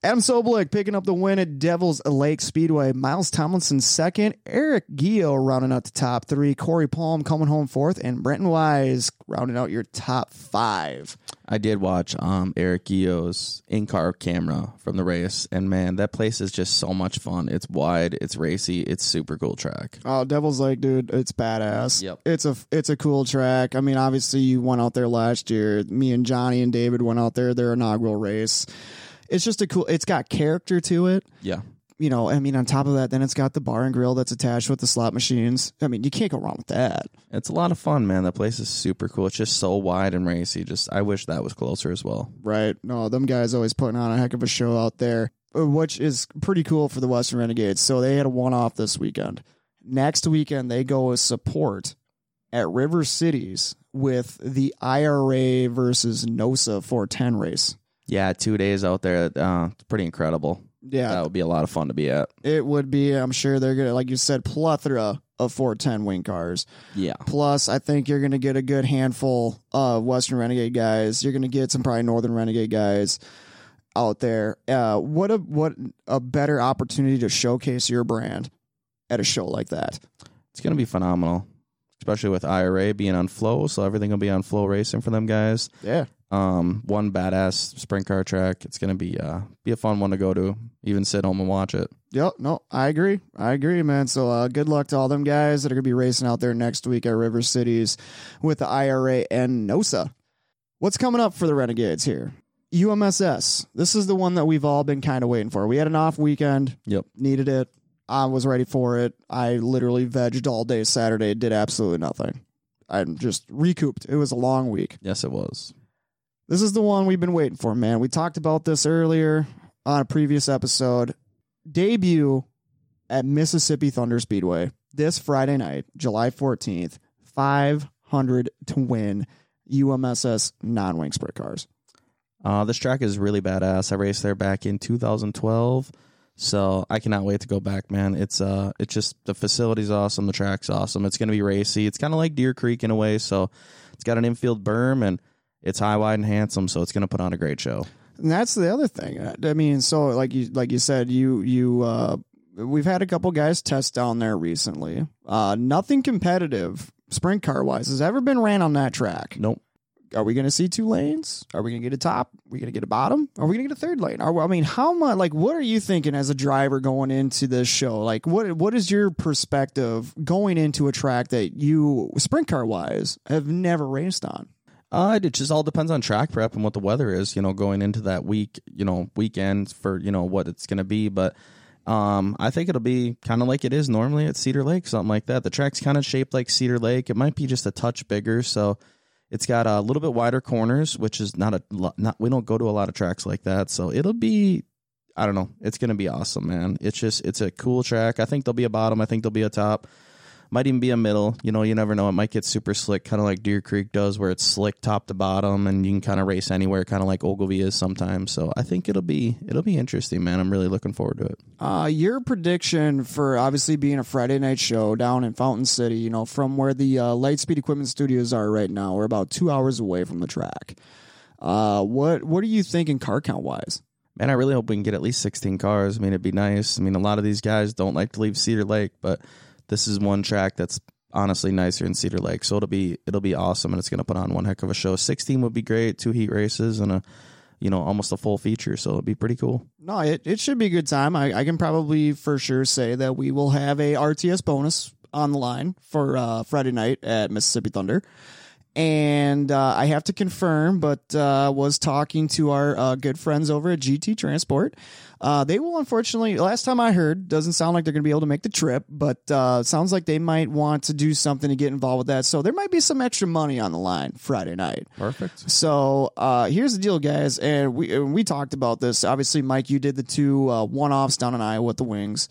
Adam Sobelik picking up the win at Devil's Lake Speedway. Miles Tomlinson second. Eric Geo rounding out the top three. Corey Palm coming home fourth. And Brenton Wise rounding out your top five. I did watch um, Eric Geo's in-car camera from the race. And, man, that place is just so much fun. It's wide. It's racy. It's super cool track. Oh, Devil's Lake, dude, it's badass. Yep. It's a, it's a cool track. I mean, obviously, you went out there last year. Me and Johnny and David went out there, their inaugural race. It's just a cool, it's got character to it. Yeah. You know, I mean, on top of that, then it's got the bar and grill that's attached with the slot machines. I mean, you can't go wrong with that. It's a lot of fun, man. That place is super cool. It's just so wide and racy. Just, I wish that was closer as well. Right. No, them guys always putting on a heck of a show out there, which is pretty cool for the Western Renegades. So they had a one-off this weekend. Next weekend, they go as support at River Cities with the I R A versus NOSA four ten race. Yeah, two days out there. Uh, it's pretty incredible. Yeah. That would be a lot of fun to be at. It would be. I'm sure they're going to, like you said, plethora of four ten wing cars. Yeah. Plus, I think you're going to get a good handful of Western Renegade guys. You're going to get some probably Northern Renegade guys out there. Uh, what a what a better opportunity to showcase your brand at a show like that. It's going to be phenomenal, especially with I R A being on Flow. So everything will be on Flow Racing for them guys. Yeah. Um, one badass sprint car track. It's gonna be uh be a fun one to go to. Even sit home and watch it. Yep. No, I agree. I agree, man. So uh, good luck to all them guys that are gonna be racing out there next week at River Cities with the I R A and NOSA. What's coming up for the Renegades here? U M S S. This is the one that we've all been kind of waiting for. We had an off weekend. Yep. Needed it. I was ready for it. I literally vegged all day Saturday. Did absolutely nothing. I'm just recouped. It was a long week. Yes, it was. This is the one we've been waiting for, man. We talked about this earlier on a previous episode. Debut at Mississippi Thunder Speedway this Friday night, July fourteenth, five hundred to win U M S S non-wing sprint cars. Uh, this track is really badass. I raced there back in two thousand twelve, so I cannot wait to go back, man. It's uh, it's just the facility's awesome. The track's awesome. It's going to be racy. It's kind of like Deer Creek in a way, so it's got an infield berm and it's high, wide, and handsome, so it's going to put on a great show. And that's the other thing. I mean, so like you like you said, you you uh, we've had a couple guys test down there recently. Uh, nothing competitive, sprint car wise, has ever been ran on that track. Nope. Are we going to see two lanes? Are we going to get a top? Are we going to get a bottom? Are we going to get a third lane? Are we, I mean, how much? Like, what are you thinking as a driver going into this show? Like, what what is your perspective going into a track that you sprint car wise have never raced on? Uh, it just all depends on track prep and what the weather is, you know, going into that week, you know, weekend for, you know, what it's going to be. But um, I think it'll be kind of like it is normally at Cedar Lake, something like that. The track's kind of shaped like Cedar Lake. It might be just a touch bigger. So it's got a little bit wider corners, which is not a not. We don't go to a lot of tracks like that. So it'll be, I don't know. It's going to be awesome, man. It's just it's a cool track. I think there'll be a bottom. I think there'll be a top. Might even be a middle. You know, you never know. It might get super slick, kind of like Deer Creek does, where it's slick top to bottom, and you can kind of race anywhere, kind of like Ogilvie is sometimes. So I think it'll be it'll be interesting, man. I'm really looking forward to it. Uh, your prediction for obviously being a Friday night show down in Fountain City, you know, from where the uh, Lightspeed Equipment Studios are right now, we're about two hours away from the track. Uh, what what are you thinking car count wise? Man, I really hope we can get at least sixteen cars. I mean, it'd be nice. I mean, a lot of these guys don't like to leave Cedar Lake, but this is one track that's honestly nicer in Cedar Lake, so it'll be it'll be awesome, and it's going to put on one heck of a show. sixteen would be great, two heat races, and a you know almost a full feature, so it'll be pretty cool. No, it, it should be a good time. I, I can probably for sure say that we will have a R T S bonus on the line for uh, Friday night at Mississippi Thunder, And uh, I have to confirm, but uh, was talking to our uh, good friends over at G T Transport. Uh, they will, unfortunately, last time I heard, doesn't sound like they're going to be able to make the trip, but uh, sounds like they might want to do something to get involved with that. So there might be some extra money on the line Friday night. Perfect. So uh, here's the deal, guys. And we and we talked about this. Obviously, Mike, you did the two uh, one-offs down in Iowa with the Wings.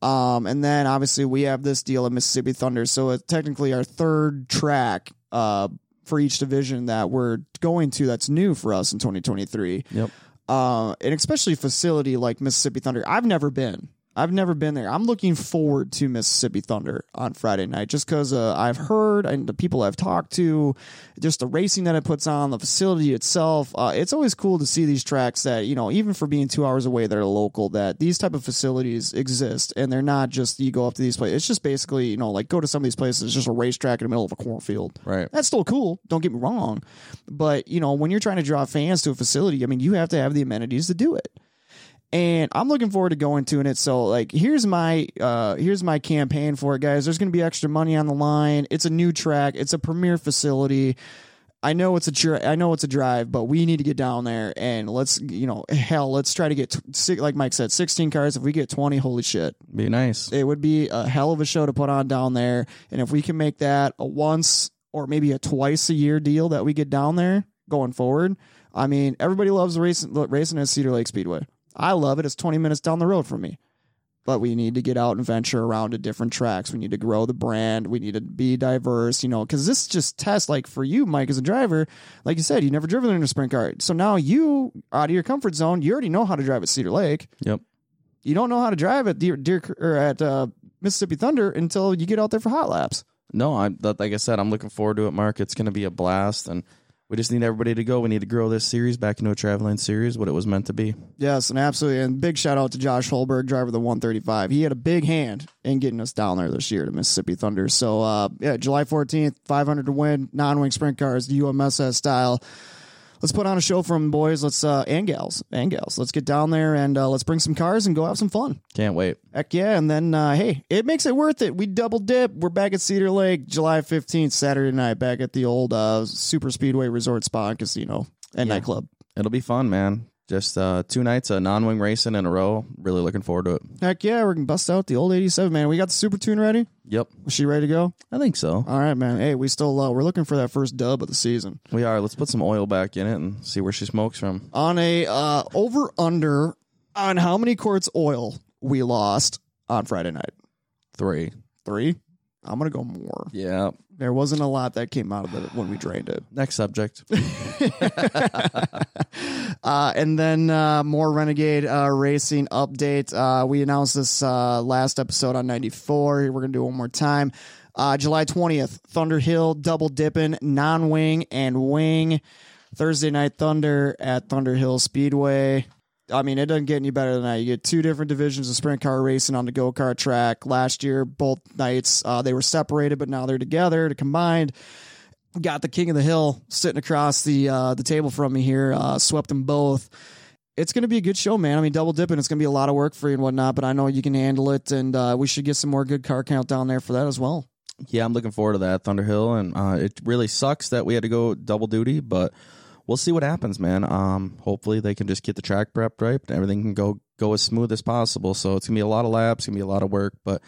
Um, and then, obviously, we have this deal at Mississippi Thunder. So it's technically our third track Uh, for each division that we're going to that's new for us in twenty twenty-three. Yep. Uh, and especially a facility like Mississippi Thunder. I've never been. I've never been there. I'm looking forward to Mississippi Thunder on Friday night just because uh, I've heard and the people I've talked to, just the racing that it puts on, the facility itself. Uh, it's always cool to see these tracks that, you know, even for being two hours away, they're local, that these type of facilities exist. And they're not just you go up to these places. It's just basically, you know, like go to some of these places. It's just a racetrack in the middle of a cornfield. Right. That's still cool. Don't get me wrong. But, you know, when you're trying to draw fans to a facility, I mean, you have to have the amenities to do it. And I'm looking forward to going to it. So, like, here's my uh, here's my campaign for it, guys. There's going to be extra money on the line. It's a new track. It's a premier facility. I know it's a tri- I know it's a drive, but we need to get down there and let's, you know, hell, let's try to get t- like Mike said, sixteen cars. If we get twenty, holy shit, be nice. It would be a hell of a show to put on down there. And if we can make that a once or maybe a twice a year deal that we get down there going forward, I mean, everybody loves racing racing at Cedar Lake Speedway. I love it. It's twenty minutes down the road from me. But we need to get out and venture around to different tracks. We need to grow the brand. We need to be diverse, you know, because this just tests, like for you, Mike, as a driver, like you said, you've never driven in a sprint car. So now you, out of your comfort zone, you already know how to drive at Cedar Lake. Yep. You don't know how to drive at Deer, Deer, or at uh, Mississippi Thunder until you get out there for hot laps. No, I like I said, I'm looking forward to it, Mark. It's going to be a blast, and we just need everybody to go. We need to grow this series back into a traveling series, what it was meant to be. Yes, and absolutely. And big shout out to Josh Holberg, driver of the one thirty-five. He had a big hand in getting us down there this year to Mississippi Thunder. So, uh, yeah, July fourteenth, five hundred to win, non-wing sprint cars, the U M S S style. Let's put on a show for them, boys. Let's uh, and gals and gals. Let's get down there and uh, let's bring some cars and go have some fun. Can't wait. Heck yeah! And then uh, hey, it makes it worth it. We double dip. We're back at Cedar Lake, July fifteenth, Saturday night. Back at the old uh, Super Speedway Resort Spa and Casino and yeah. nightclub. It'll be fun, man. Just uh, two nights of non-wing racing in a row. Really looking forward to it. Heck yeah, we're going to bust out the old eighty-seven, man. We got the Super Tune ready? Yep. Is she ready to go? I think so. All right, man. Hey, we still uh, we're looking for that first dub of the season. We are. Let's put some oil back in it and see where she smokes from. On a uh, over-under on how many quarts oil we lost on Friday night. Three. Three? I'm going to go more. Yeah. There wasn't a lot that came out of it when we drained it. Next subject. uh, and then uh, more Renegade uh, Racing update. Uh, we announced this uh, last episode on ninety-four. We're going to do it one more time. Uh, July twentieth, Thunder Hill, double dipping, non-wing and wing. Thursday night Thunder at Thunder Hill Speedway. I mean, it doesn't get any better than that. You get two different divisions of sprint car racing on the go-kart track. Last year, both nights, uh, they were separated, but now they're together, they're combined. Got the King of the Hill sitting across the uh, the table from me here. Uh, swept them both. It's going to be a good show, man. I mean, double dipping, it's going to be a lot of work for you and whatnot, but I know you can handle it, and uh, we should get some more good car count down there for that as well. Yeah, I'm looking forward to that, Thunder Hill, and uh, it really sucks that we had to go double duty, but we'll see what happens, man. Um, hopefully they can just get the track prepped right, and everything can go go as smooth as possible. So it's going to be a lot of laps, going to be a lot of work, but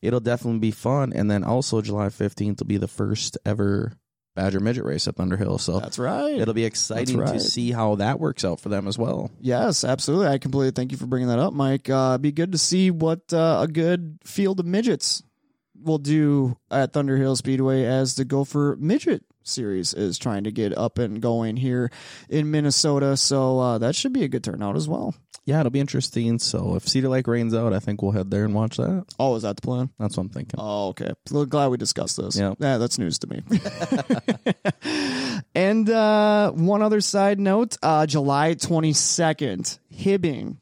it'll definitely be fun. And then also July fifteenth will be the first ever Badger Midget race at Thunder Hill. So that's right. It'll be exciting right. to see how that works out for them as well. Yes, absolutely. I completely thank you for bringing that up, Mike. Uh, it'd be good to see what uh, a good field of midgets will do at Thunder Hill Speedway as the Gopher Midget Series is trying to get up and going here in Minnesota. So uh, that should be a good turnout as well. Yeah, it'll be interesting. So if Cedar Lake rains out, I think we'll head there and watch that. Oh, is that the plan? That's what I'm thinking. Oh, okay. So glad we discussed this. Yeah, yeah, that's news to me. And uh, one other side note, uh, July twenty-second, Hibbing,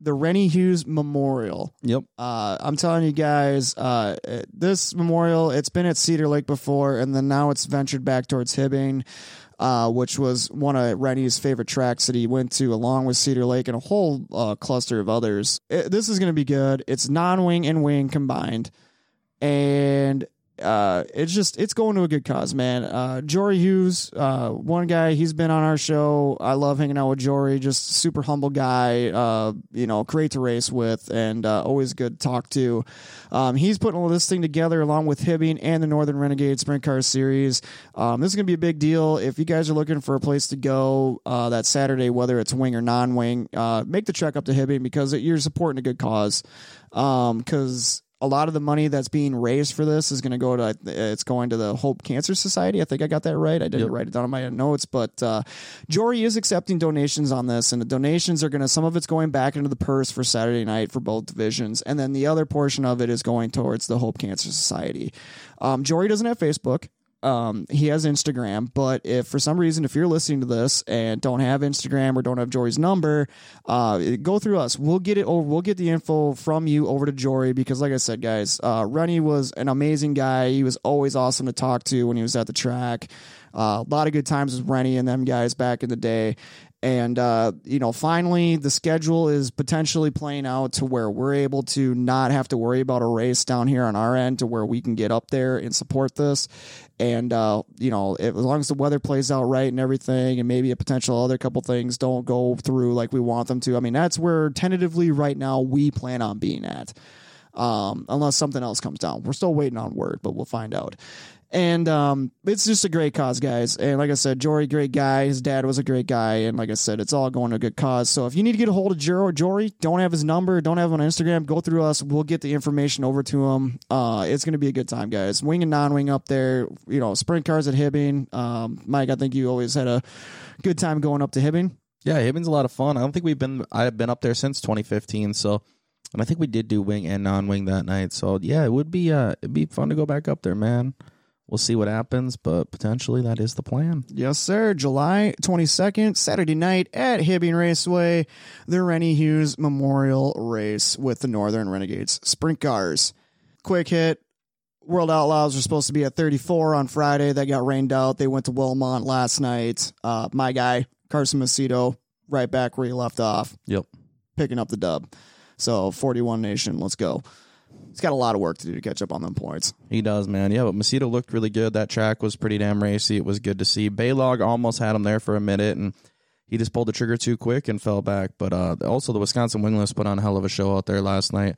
the Rennie Hughes Memorial. Yep. Uh, I'm telling you guys, uh, this memorial, it's been at Cedar Lake before, and then now it's ventured back towards Hibbing, uh, which was one of Rennie's favorite tracks that he went to, along with Cedar Lake and a whole uh, cluster of others. It, this is going to be good. It's non-wing and wing combined, and uh, it's just, it's going to a good cause, man. Uh, Jory Hughes, uh, one guy, he's been on our show. I love hanging out with Jory, just super humble guy, uh, you know, great to race with, and uh, always good to talk to. Um, he's putting all this thing together along with Hibbing and the Northern Renegade Sprint Car Series. Um, this is going to be a big deal. If you guys are looking for a place to go uh, that Saturday, whether it's wing or non-wing, uh, make the trek up to Hibbing because it, you're supporting a good cause. Um, 'cause a lot of the money that's being raised for this is going to go to, it's going to the Hope Cancer Society. I think I got that right. I didn't yep. write it down in my notes, but uh, Jory is accepting donations on this, and the donations are going to, some of it's going back into the purse for Saturday night for both divisions. And then the other portion of it is going towards the Hope Cancer Society. Um, Jory doesn't have Facebook. Um, he has Instagram, but if for some reason, if you're listening to this and don't have Instagram or don't have Jory's number, uh, go through us. We'll get it over. We'll get the info from you over to Jory because like I said, guys, uh, Rennie was an amazing guy. He was always awesome to talk to when he was at the track. Uh, a lot of good times with Rennie and them guys back in the day. And, uh, you know, finally, the schedule is potentially playing out to where we're able to not have to worry about a race down here on our end to where we can get up there and support this. And, uh, you know, if, as long as the weather plays out right and everything and maybe a potential other couple things don't go through like we want them to. I mean, that's where tentatively right now we plan on being at, um, unless something else comes down. We're still waiting on word, but we'll find out. And um, it's just a great cause, guys. And like I said, Jory, great guy. His dad was a great guy. And like I said, it's all going to a good cause. So if you need to get a hold of Jory, don't have his number, don't have him on Instagram, go through us. We'll get the information over to him. Uh, it's going to be a good time, guys. Wing and non-wing up there. You know, sprint cars at Hibbing. Um, Mike, I think you always had a good time going up to Hibbing. Yeah, Hibbing's a lot of fun. I don't think we've been, I've been up there since twenty fifteen. So, and I think we did do wing and non-wing that night. So yeah, it would be, uh, it'd be fun to go back up there, man. We'll see what happens, but potentially that is the plan. Yes, sir. July twenty-second, Saturday night at Hibbing Raceway, the Rennie Hughes Memorial Race with the Northern Renegades Sprint Cars. Quick hit. World Outlaws were supposed to be at thirty-four on Friday. That got rained out. They went to Wilmont last night. Uh, my guy, Carson Macedo, right back where he left off. Yep. Picking up the dub. So forty-one Nation, let's go. He's got a lot of work to do to catch up on them points. He does, man. Yeah, but Macedo looked really good. That track was pretty damn racy. It was good to see. Baylog almost had him there for a minute, and he just pulled the trigger too quick and fell back. But uh, also the Wisconsin Wingless put on a hell of a show out there last night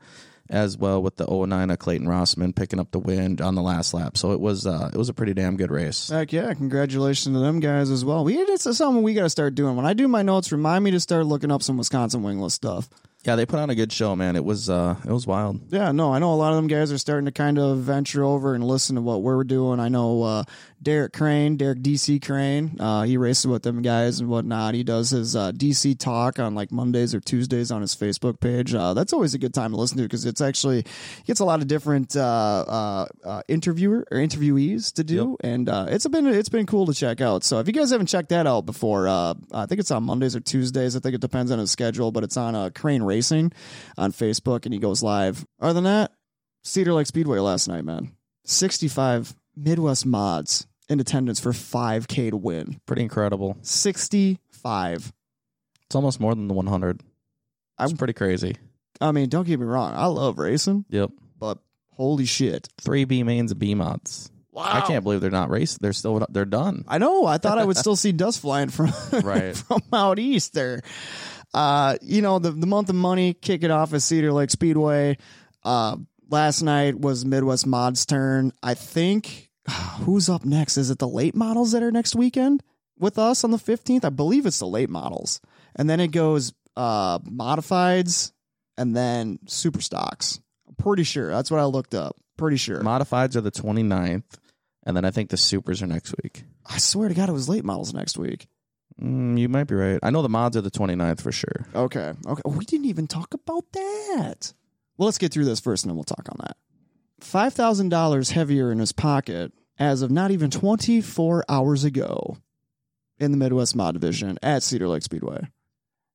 as well with the oh nine of Clayton Rossman picking up the win on the last lap. So it was uh, it was a pretty damn good race. Heck yeah, congratulations to them guys as well. We It's something we got to start doing. When I do my notes, remind me to start looking up some Wisconsin Wingless stuff. Yeah, they put on a good show, man. It was uh, it was wild. Yeah, no, I know a lot of them guys are starting to kind of venture over and listen to what we're doing. I know uh, Derek Crane, Derek D C Crane, uh, he races with them guys and whatnot. He does his uh, D C talk on like Mondays or Tuesdays on his Facebook page. Uh, that's always a good time to listen to because it's actually gets a lot of different uh, uh, uh, interviewer or interviewees to do, yep. and uh, it's been it's been cool to check out. So if you guys haven't checked that out before, uh, I think it's on Mondays or Tuesdays. I think it depends on his schedule, but it's on a uh, Crane Race. Racing on Facebook, and he goes live. Other than that, Cedar Lake Speedway last night, man. sixty-five Midwest mods in attendance for five K to win. Pretty incredible. sixty-five. It's almost more than the one hundred. It's I'm, pretty crazy. I mean, don't get me wrong. I love racing. Yep. But holy shit. Three B mains and B mods. Wow. I can't believe they're not racing. They're still they're done. I know. I thought I would still see dust flying from, right. from out east there. Uh, you know, the, the month of money, kick it off at Cedar Lake Speedway. Uh, last night was Midwest Mod's turn. I think who's up next? Is it the late models that are next weekend with us on the fifteenth? I believe it's the late models. And then it goes uh, modifieds and then super stocks. I'm pretty sure. That's what I looked up. Pretty sure. Modifieds are the twenty-ninth. And then I think the supers are next week. I swear to God, it was late models next week. Mm, you might be right. I know the mods are the twenty-ninth for sure. Okay. Okay. We didn't even talk about that. Well, let's get through this first and then we'll talk on that. five thousand dollars heavier in his pocket as of not even twenty-four hours ago in the Midwest Mod Division at Cedar Lake Speedway.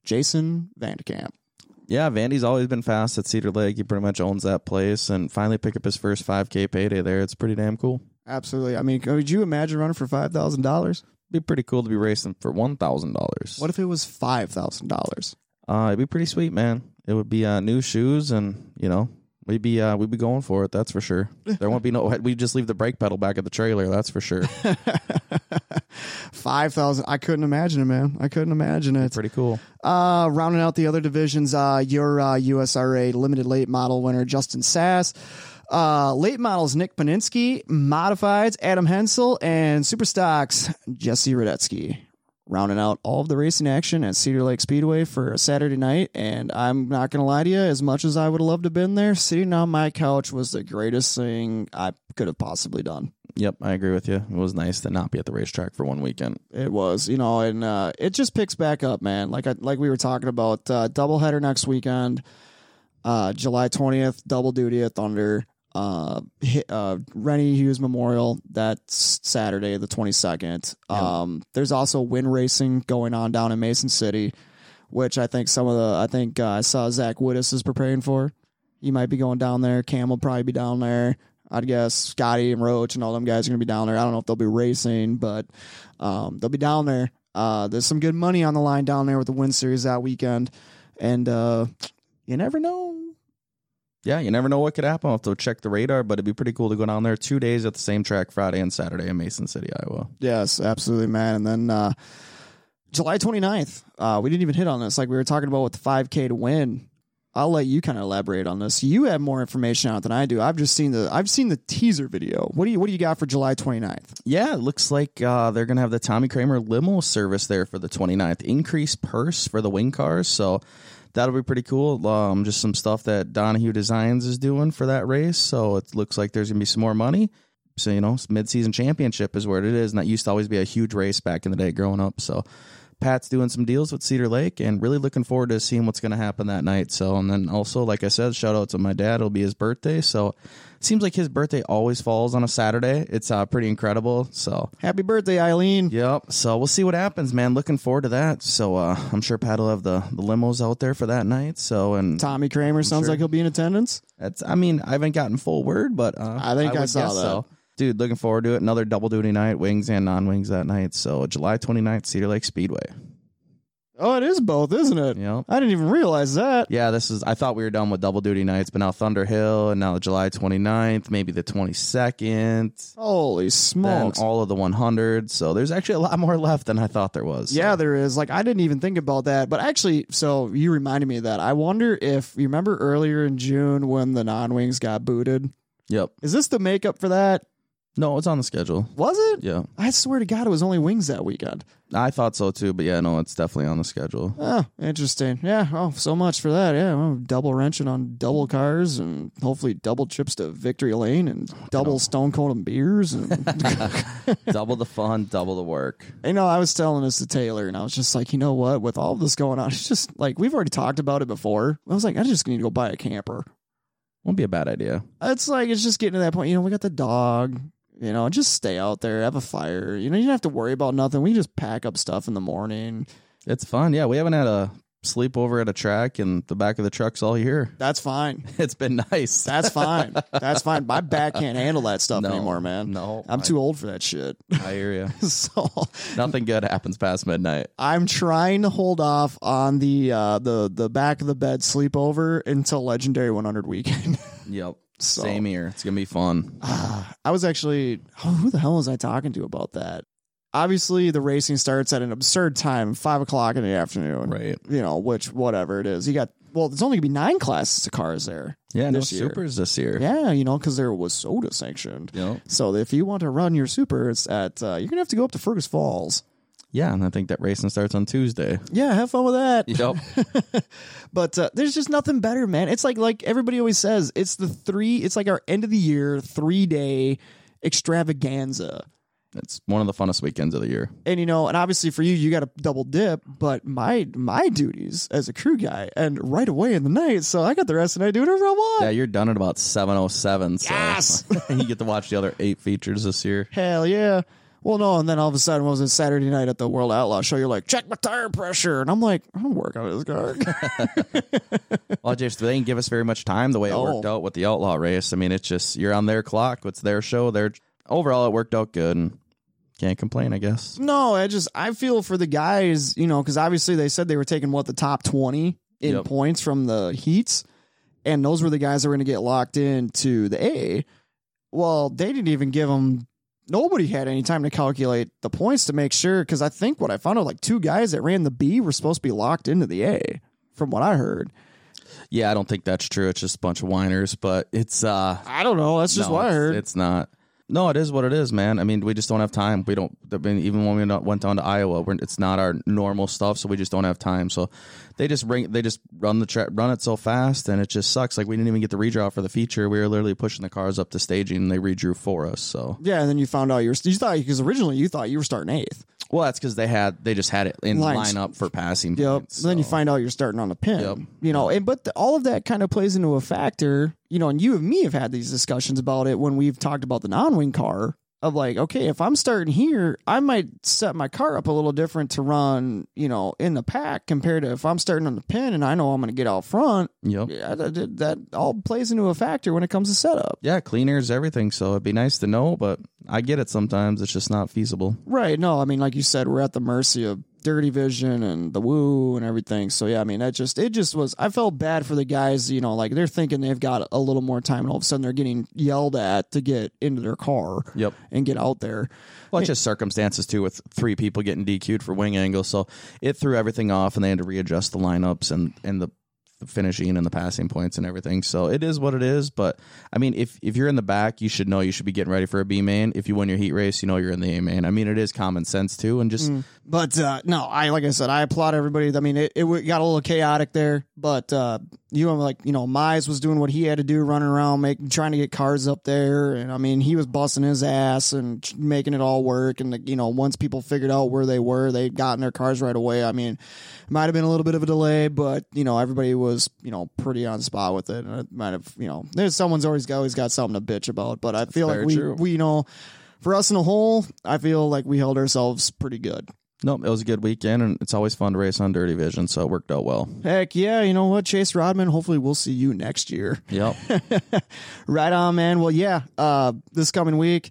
Jason Vandekamp. Yeah, Vandy's always been fast at Cedar Lake. He pretty much owns that place and finally pick up his first five K payday there. It's pretty damn cool. Absolutely. I mean, could you imagine running for five thousand dollars? Be pretty cool to be racing for one thousand dollars. What if it was five thousand dollars? Uh, it'd be pretty sweet, man. It would be uh, new shoes and, you know, We'd be uh, we'd be going for it, that's for sure. There won't be no. We'd just leave the brake pedal back at the trailer, that's for sure. Five thousand. I couldn't imagine it, man. I couldn't imagine it. Pretty cool. Uh, rounding out the other divisions, uh, your uh, U S R A limited late model winner Justin Sass. Uh, late models Nick Paninsky, modifieds Adam Hensel, and superstocks Jesse Radetzky. Rounding out all of the racing action at Cedar Lake Speedway for a Saturday night, and I'm not going to lie to you, as much as I would have loved to have been there, sitting on my couch was the greatest thing I could have possibly done. Yep, I agree with you. It was nice to not be at the racetrack for one weekend. It was, you know, and uh, it just picks back up, man. Like I, like we were talking about, uh, doubleheader next weekend, uh, July twentieth, double duty at Thunder. Uh, uh, Rennie Hughes Memorial, that's Saturday the twenty-second. Yeah. Um, there's also wind racing going on down in Mason City, which I think some of the I think uh, I saw Zach Wittes is preparing for. He might be going down there. Cam will probably be down there. I'd guess Scotty and Roach and all them guys are gonna be down there. I don't know if they'll be racing, but um, they'll be down there. Uh, there's some good money on the line down there with the Wind Series that weekend, and uh, you never know. Yeah, you never know what could happen. I'll have to check the radar, but it'd be pretty cool to go down there two days at the same track, Friday and Saturday in Mason City, Iowa. Yes, absolutely, man. And then uh, July twenty-ninth, uh, we didn't even hit on this. Like we were talking about with the five K to win. I'll let you kind of elaborate on this. You have more information on it than I do. I've just seen the I've seen the teaser video. What do you what do you got for July twenty-ninth? Yeah, it looks like uh, they're going to have the Tommy Kramer limo service there for the twenty-ninth. Increased purse for the wing cars, so that'll be pretty cool. Um, just some stuff that Donahue Designs is doing for that race. So it looks like there's going to be some more money. So, you know, mid-season championship is where it is. And that used to always be a huge race back in the day growing up. So Pat's doing some deals with Cedar Lake and really looking forward to seeing what's going to happen that night. So, and then also, like I said, shout out to my dad. It'll be his birthday. So it seems like his birthday always falls on a Saturday. It's uh, pretty incredible. So happy birthday, Eileen. Yep. So we'll see what happens, man. Looking forward to that. So uh, I'm sure Pat will have the, the limos out there for that night. So, and Tommy Kramer, I'm sounds sure. like he'll be in attendance. That's, I mean, I haven't gotten full word, but uh, I think I, I saw that. So. Dude, looking forward to it. Another double duty night, wings and non-wings that night. So July twenty-ninth, Cedar Lake Speedway. Oh, it is both, isn't it? Yeah. I didn't even realize that. Yeah, this is. I thought we were done with double duty nights, but now Thunder Hill and now July twenty-ninth, maybe the twenty-second. Holy smokes. Then all of the one hundred. So there's actually a lot more left than I thought there was. So. Yeah, there is. Like, I didn't even think about that. But actually, so you reminded me of that. I wonder if you remember earlier in June when the non-wings got booted? Yep. Is this the makeup for that? No, it's on the schedule. Was it? Yeah. I swear to God, it was only wings that weekend. I thought so, too. But, yeah, no, it's definitely on the schedule. Oh, interesting. Yeah. Oh, so much for that. Yeah. Well, double wrenching on double cars and hopefully double trips to Victory Lane and double Stone Cold and beers. And double the fun, double the work. You know, I was telling this to Taylor, and I was just like, you know what? With all this going on, it's just like we've already talked about it before. I was like, I just need to go buy a camper. Won't be a bad idea. It's like it's just getting to that point. You know, we got the dog. You know, just stay out there, have a fire. You know, you don't have to worry about nothing. We just pack up stuff in the morning. It's fun. Yeah, we haven't had a sleepover at a track in the back of the trucks all year. That's fine. It's been nice. That's fine. That's fine. My back can't handle that stuff no, anymore, man. No. I'm I, too old for that shit. I hear you. So nothing good happens past midnight. I'm trying to hold off on the uh, the, the back of the bed sleepover until Legendary one hundred weekend. Yep. So, same here. It's going to be fun. Uh, I was actually, oh, who the hell was I talking to about that? Obviously, the racing starts at an absurd time, five o'clock in the afternoon. Right. You know, which, whatever it is. You got, well, there's only going to be nine classes of cars there. Yeah, no supers this year. Yeah, you know, because there was soda sanctioned. Yep. So if you want to run your super, it's at, uh, you're going to have to go up to Fergus Falls. Yeah, and I think that racing starts on Tuesday. Yeah, have fun with that. Yep. But uh, there's just nothing better, man. It's like like everybody always says, it's the three. It's like our end of the year three day extravaganza. It's one of the funnest weekends of the year. And you know, and obviously for you, you got to double dip. But my my duties as a crew guy, and right away in the night, so I got the rest, and I do whatever I want. Yeah, you're done at about seven oh seven. Yes, you get to watch the other eight features this year. Hell yeah. Well, no, and then all of a sudden, when it was it Saturday night at the World Outlaw show, you're like, check my tire pressure. And I'm like, I don't work on this car. Well, James, they didn't give us very much time the way no. it worked out with the Outlaw race. I mean, it's just, you're on their clock. It's their show. Their overall, it worked out good. And can't complain, I guess. No, I just, I feel for the guys, you know, because obviously they said they were taking, what, the top twenty in yep. points from the heats. and those were the guys that were going to get locked into the A. Well, they didn't even give them. Nobody had any time to calculate the points to make sure, because I think what I found out, like two guys that ran the B were supposed to be locked into the A, from what I heard. Yeah, I don't think that's true. It's just a bunch of whiners, but it's... Uh, I don't know. That's just no, what I heard. It's not. No, it is what it is, man. I mean, we just don't have time. We don't... I mean, even when we went down to Iowa, we're, it's not our normal stuff, so we just don't have time. So they just bring, they just run the tra- run it so fast, and it just sucks. Like, we didn't even get the redraw for the feature. We were literally pushing the cars up to staging, and they redrew for us. So yeah, and then you found out you were... You thought... Because originally you thought you were starting eighth. Well, that's because they had they just had it in Lines. Line up for passing. Yep. Points, so. And then you find out you're starting on a pin. Yep. You know, and but the, all of that kind of plays into a factor. You know, and you and me have had these discussions about it when we've talked about the non-wing car of like, okay, if I'm starting here, I might set my car up a little different to run, you know, in the pack compared to if I'm starting on the pin and I know I'm going to get out front. Yep. Yeah, that, that all plays into a factor when it comes to setup. Yeah, cleaners, everything. So it'd be nice to know, but I get it sometimes. It's just not feasible. Right. No, I mean, like you said, we're at the mercy of Dirty Vision and the Woo and everything. So yeah, I mean, that just, it just was, I felt bad for the guys, you know, like they're thinking they've got a little more time and all of a sudden they're getting yelled at to get into their car. Yep. And get out there. Well, it's just circumstances too, with three people getting D Q'd for wing angle. So it threw everything off and they had to readjust the lineups and, and the finishing and the passing points and everything. So it is what it is. But I mean, if if you're in the back, you should know you should be getting ready for a B main. If you win your heat race, you know you're in the A main. I mean, it is common sense too. And just mm. but uh, no, I like I said, I applaud everybody. I mean, it, it got a little chaotic there, but uh, you know, like you know, Mize was doing what he had to do, running around, making trying to get cars up there, and I mean, he was busting his ass and making it all work. And the, you know, once people figured out where they were, they got in their cars right away. I mean, it might have been a little bit of a delay, but you know, everybody was. was, you know, pretty on spot with it. And it might have, you know, there's someone's always got, always got something to bitch about, but I That's feel like we, true. we, you know, for us in a whole, I feel like we held ourselves pretty good. Nope, it was a good weekend, and it's always fun to race on Dirty Vision, so it worked out well. Heck, yeah, you know what, Chase Rodman, hopefully we'll see you next year. Yep. Right on, man. Well, yeah, uh, this coming week,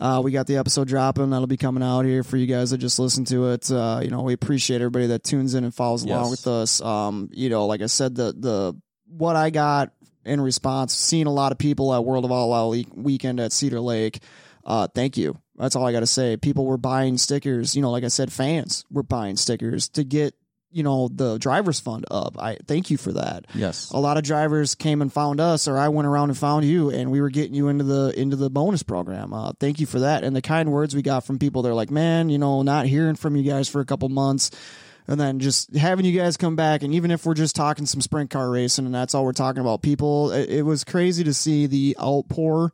Uh, we got the episode dropping. That'll be coming out here for you guys that just listened to it. Uh, you know, we appreciate everybody that tunes in and follows yes. along with us. Um, you know, like I said, the the what I got in response, seeing a lot of people at World of Outlaws Weekend at Cedar Lake. Uh, thank you. That's all I got to say. People were buying stickers. You know, like I said, fans were buying stickers to get, you know, the driver's fund up. I thank you for that. Yes. A lot of drivers came and found us, or I went around and found you, and we were getting you into the, into the bonus program. Uh, thank you for that. And the kind words we got from people, they're like, man, you know, not hearing from you guys for a couple months. And then just having you guys come back. And even if we're just talking some sprint car racing and that's all we're talking about, people, it, it was crazy to see the outpour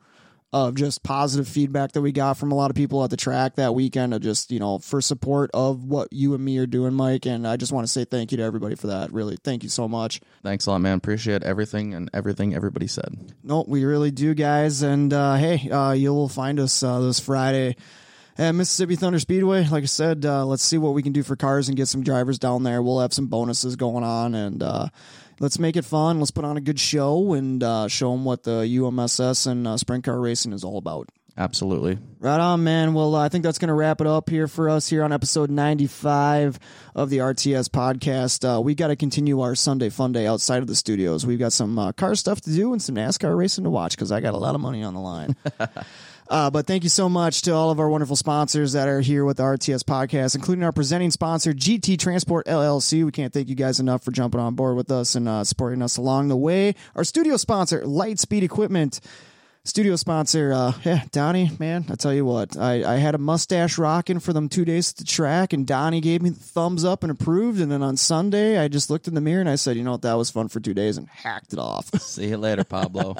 of just positive feedback that we got from a lot of people at the track that weekend, of just, you know, for support of what you and me are doing, Mike. And I just want to say thank you to everybody for that. Really. Thank you so much. Thanks a lot, man. Appreciate everything and everything everybody said. No, we really do, guys. And uh, hey, uh, you'll find us uh, this Friday at Mississippi Thunder Speedway. Like I said, uh, let's see what we can do for cars and get some drivers down there. We'll have some bonuses going on, and uh, let's make it fun. Let's put on a good show and uh, show them what the U M S S and uh, sprint car racing is all about. Absolutely. Right on, man. Well, uh, I think that's going to wrap it up here for us here on episode ninety-five of the R T S podcast. Uh, we got to continue our Sunday fun day outside of the studios. We've got some uh, car stuff to do and some NASCAR racing to watch because I got a lot of money on the line. Uh, but thank you so much to all of our wonderful sponsors that are here with the R T S podcast, including our presenting sponsor, G T Transport L L C. We can't thank you guys enough for jumping on board with us and uh, supporting us along the way. Our studio sponsor, Lightspeed Equipment Studio sponsor. Uh, yeah, Donnie, man, I tell you what, I, I had a mustache rocking for them two days at the track, and Donnie gave me the thumbs up and approved. And then on Sunday, I just looked in the mirror and I said, you know what, that was fun for two days and hacked it off. See you later, Pablo.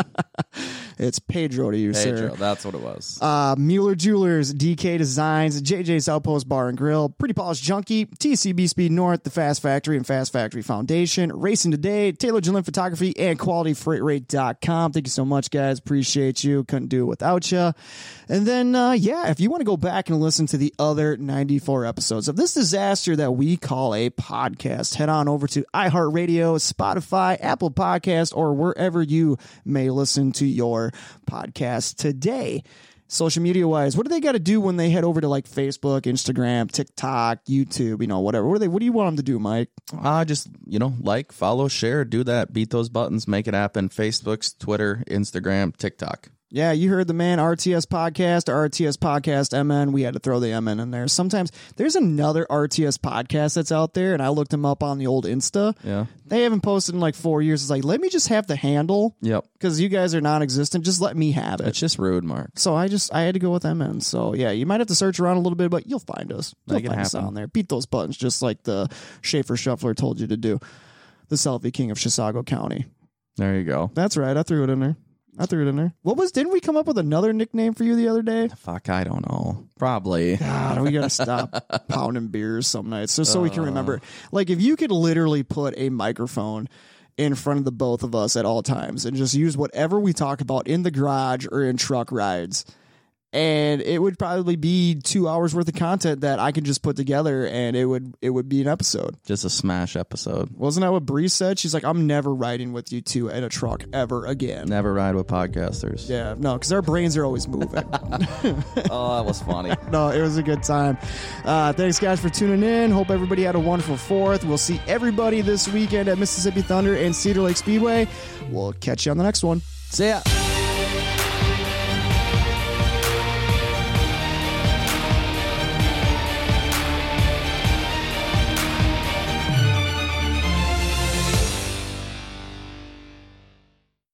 It's Pedro to you, Pedro, sir. That's what it was. Uh, Mueller Jewelers, D K Designs, J J's Outpost Bar and Grill, Pretty Polished Junkie, T C B Speed North, The Fast Factory and Fast Factory Foundation, Racing Today, Taylor Gillin Photography, and Quality Freight Rate dot com. Thank you so much, guys. Appreciate you. Couldn't do it without you. And then, uh, yeah, if you want to go back and listen to the other ninety-four episodes of this disaster that we call a podcast, head on over to iHeartRadio, Spotify, Apple Podcast, or wherever you may listen to your podcast today. social media wise, what do they got to do when they head over to like Facebook, Instagram, TikTok, YouTube, you know, whatever? What do they, what do you want them to do, Mike? Uh, just, you know, like, follow, share, do that, beat those buttons, make it happen. Facebook's, Twitter, Instagram, TikTok. Yeah, you heard the man, R T S Podcast, R T S Podcast M N. We had to throw the M N in there. Sometimes there's another R T S podcast that's out there, and I looked them up on the old Insta. Yeah. They haven't posted in like four years. It's like, let me just have the handle. Yep. Because you guys are non-existent. Just let me have it. It's just rude, Mark. So I just, I had to go with M N. So yeah, you might have to search around a little bit, but you'll find us. You'll Make find it us on there. Beat those buttons, just like the Schaefer Shuffler told you to do. The selfie king of Chisago County. There you go. That's right. I threw it in there. I threw it in there. What was, didn't we come up with another nickname for you the other day? Fuck, I don't know. Probably. God, we got to stop pounding beers some nights just so uh. we can remember. Like, if you could literally put a microphone in front of the both of us at all times and just use whatever we talk about in the garage or in truck rides, and it would probably be two hours worth of content that I could just put together, and it would it would be an episode. Just a smash episode. Wasn't that what Bree said? She's like, I'm never riding with you two in a truck ever again. Never ride with podcasters. Yeah, no, because our brains are always moving. Oh, that was funny. No, it was a good time. Uh, thanks, guys, for tuning in. Hope everybody had a wonderful fourth. We'll see everybody this weekend at Mississippi Thunder and Cedar Lake Speedway. We'll catch you on the next one. See ya.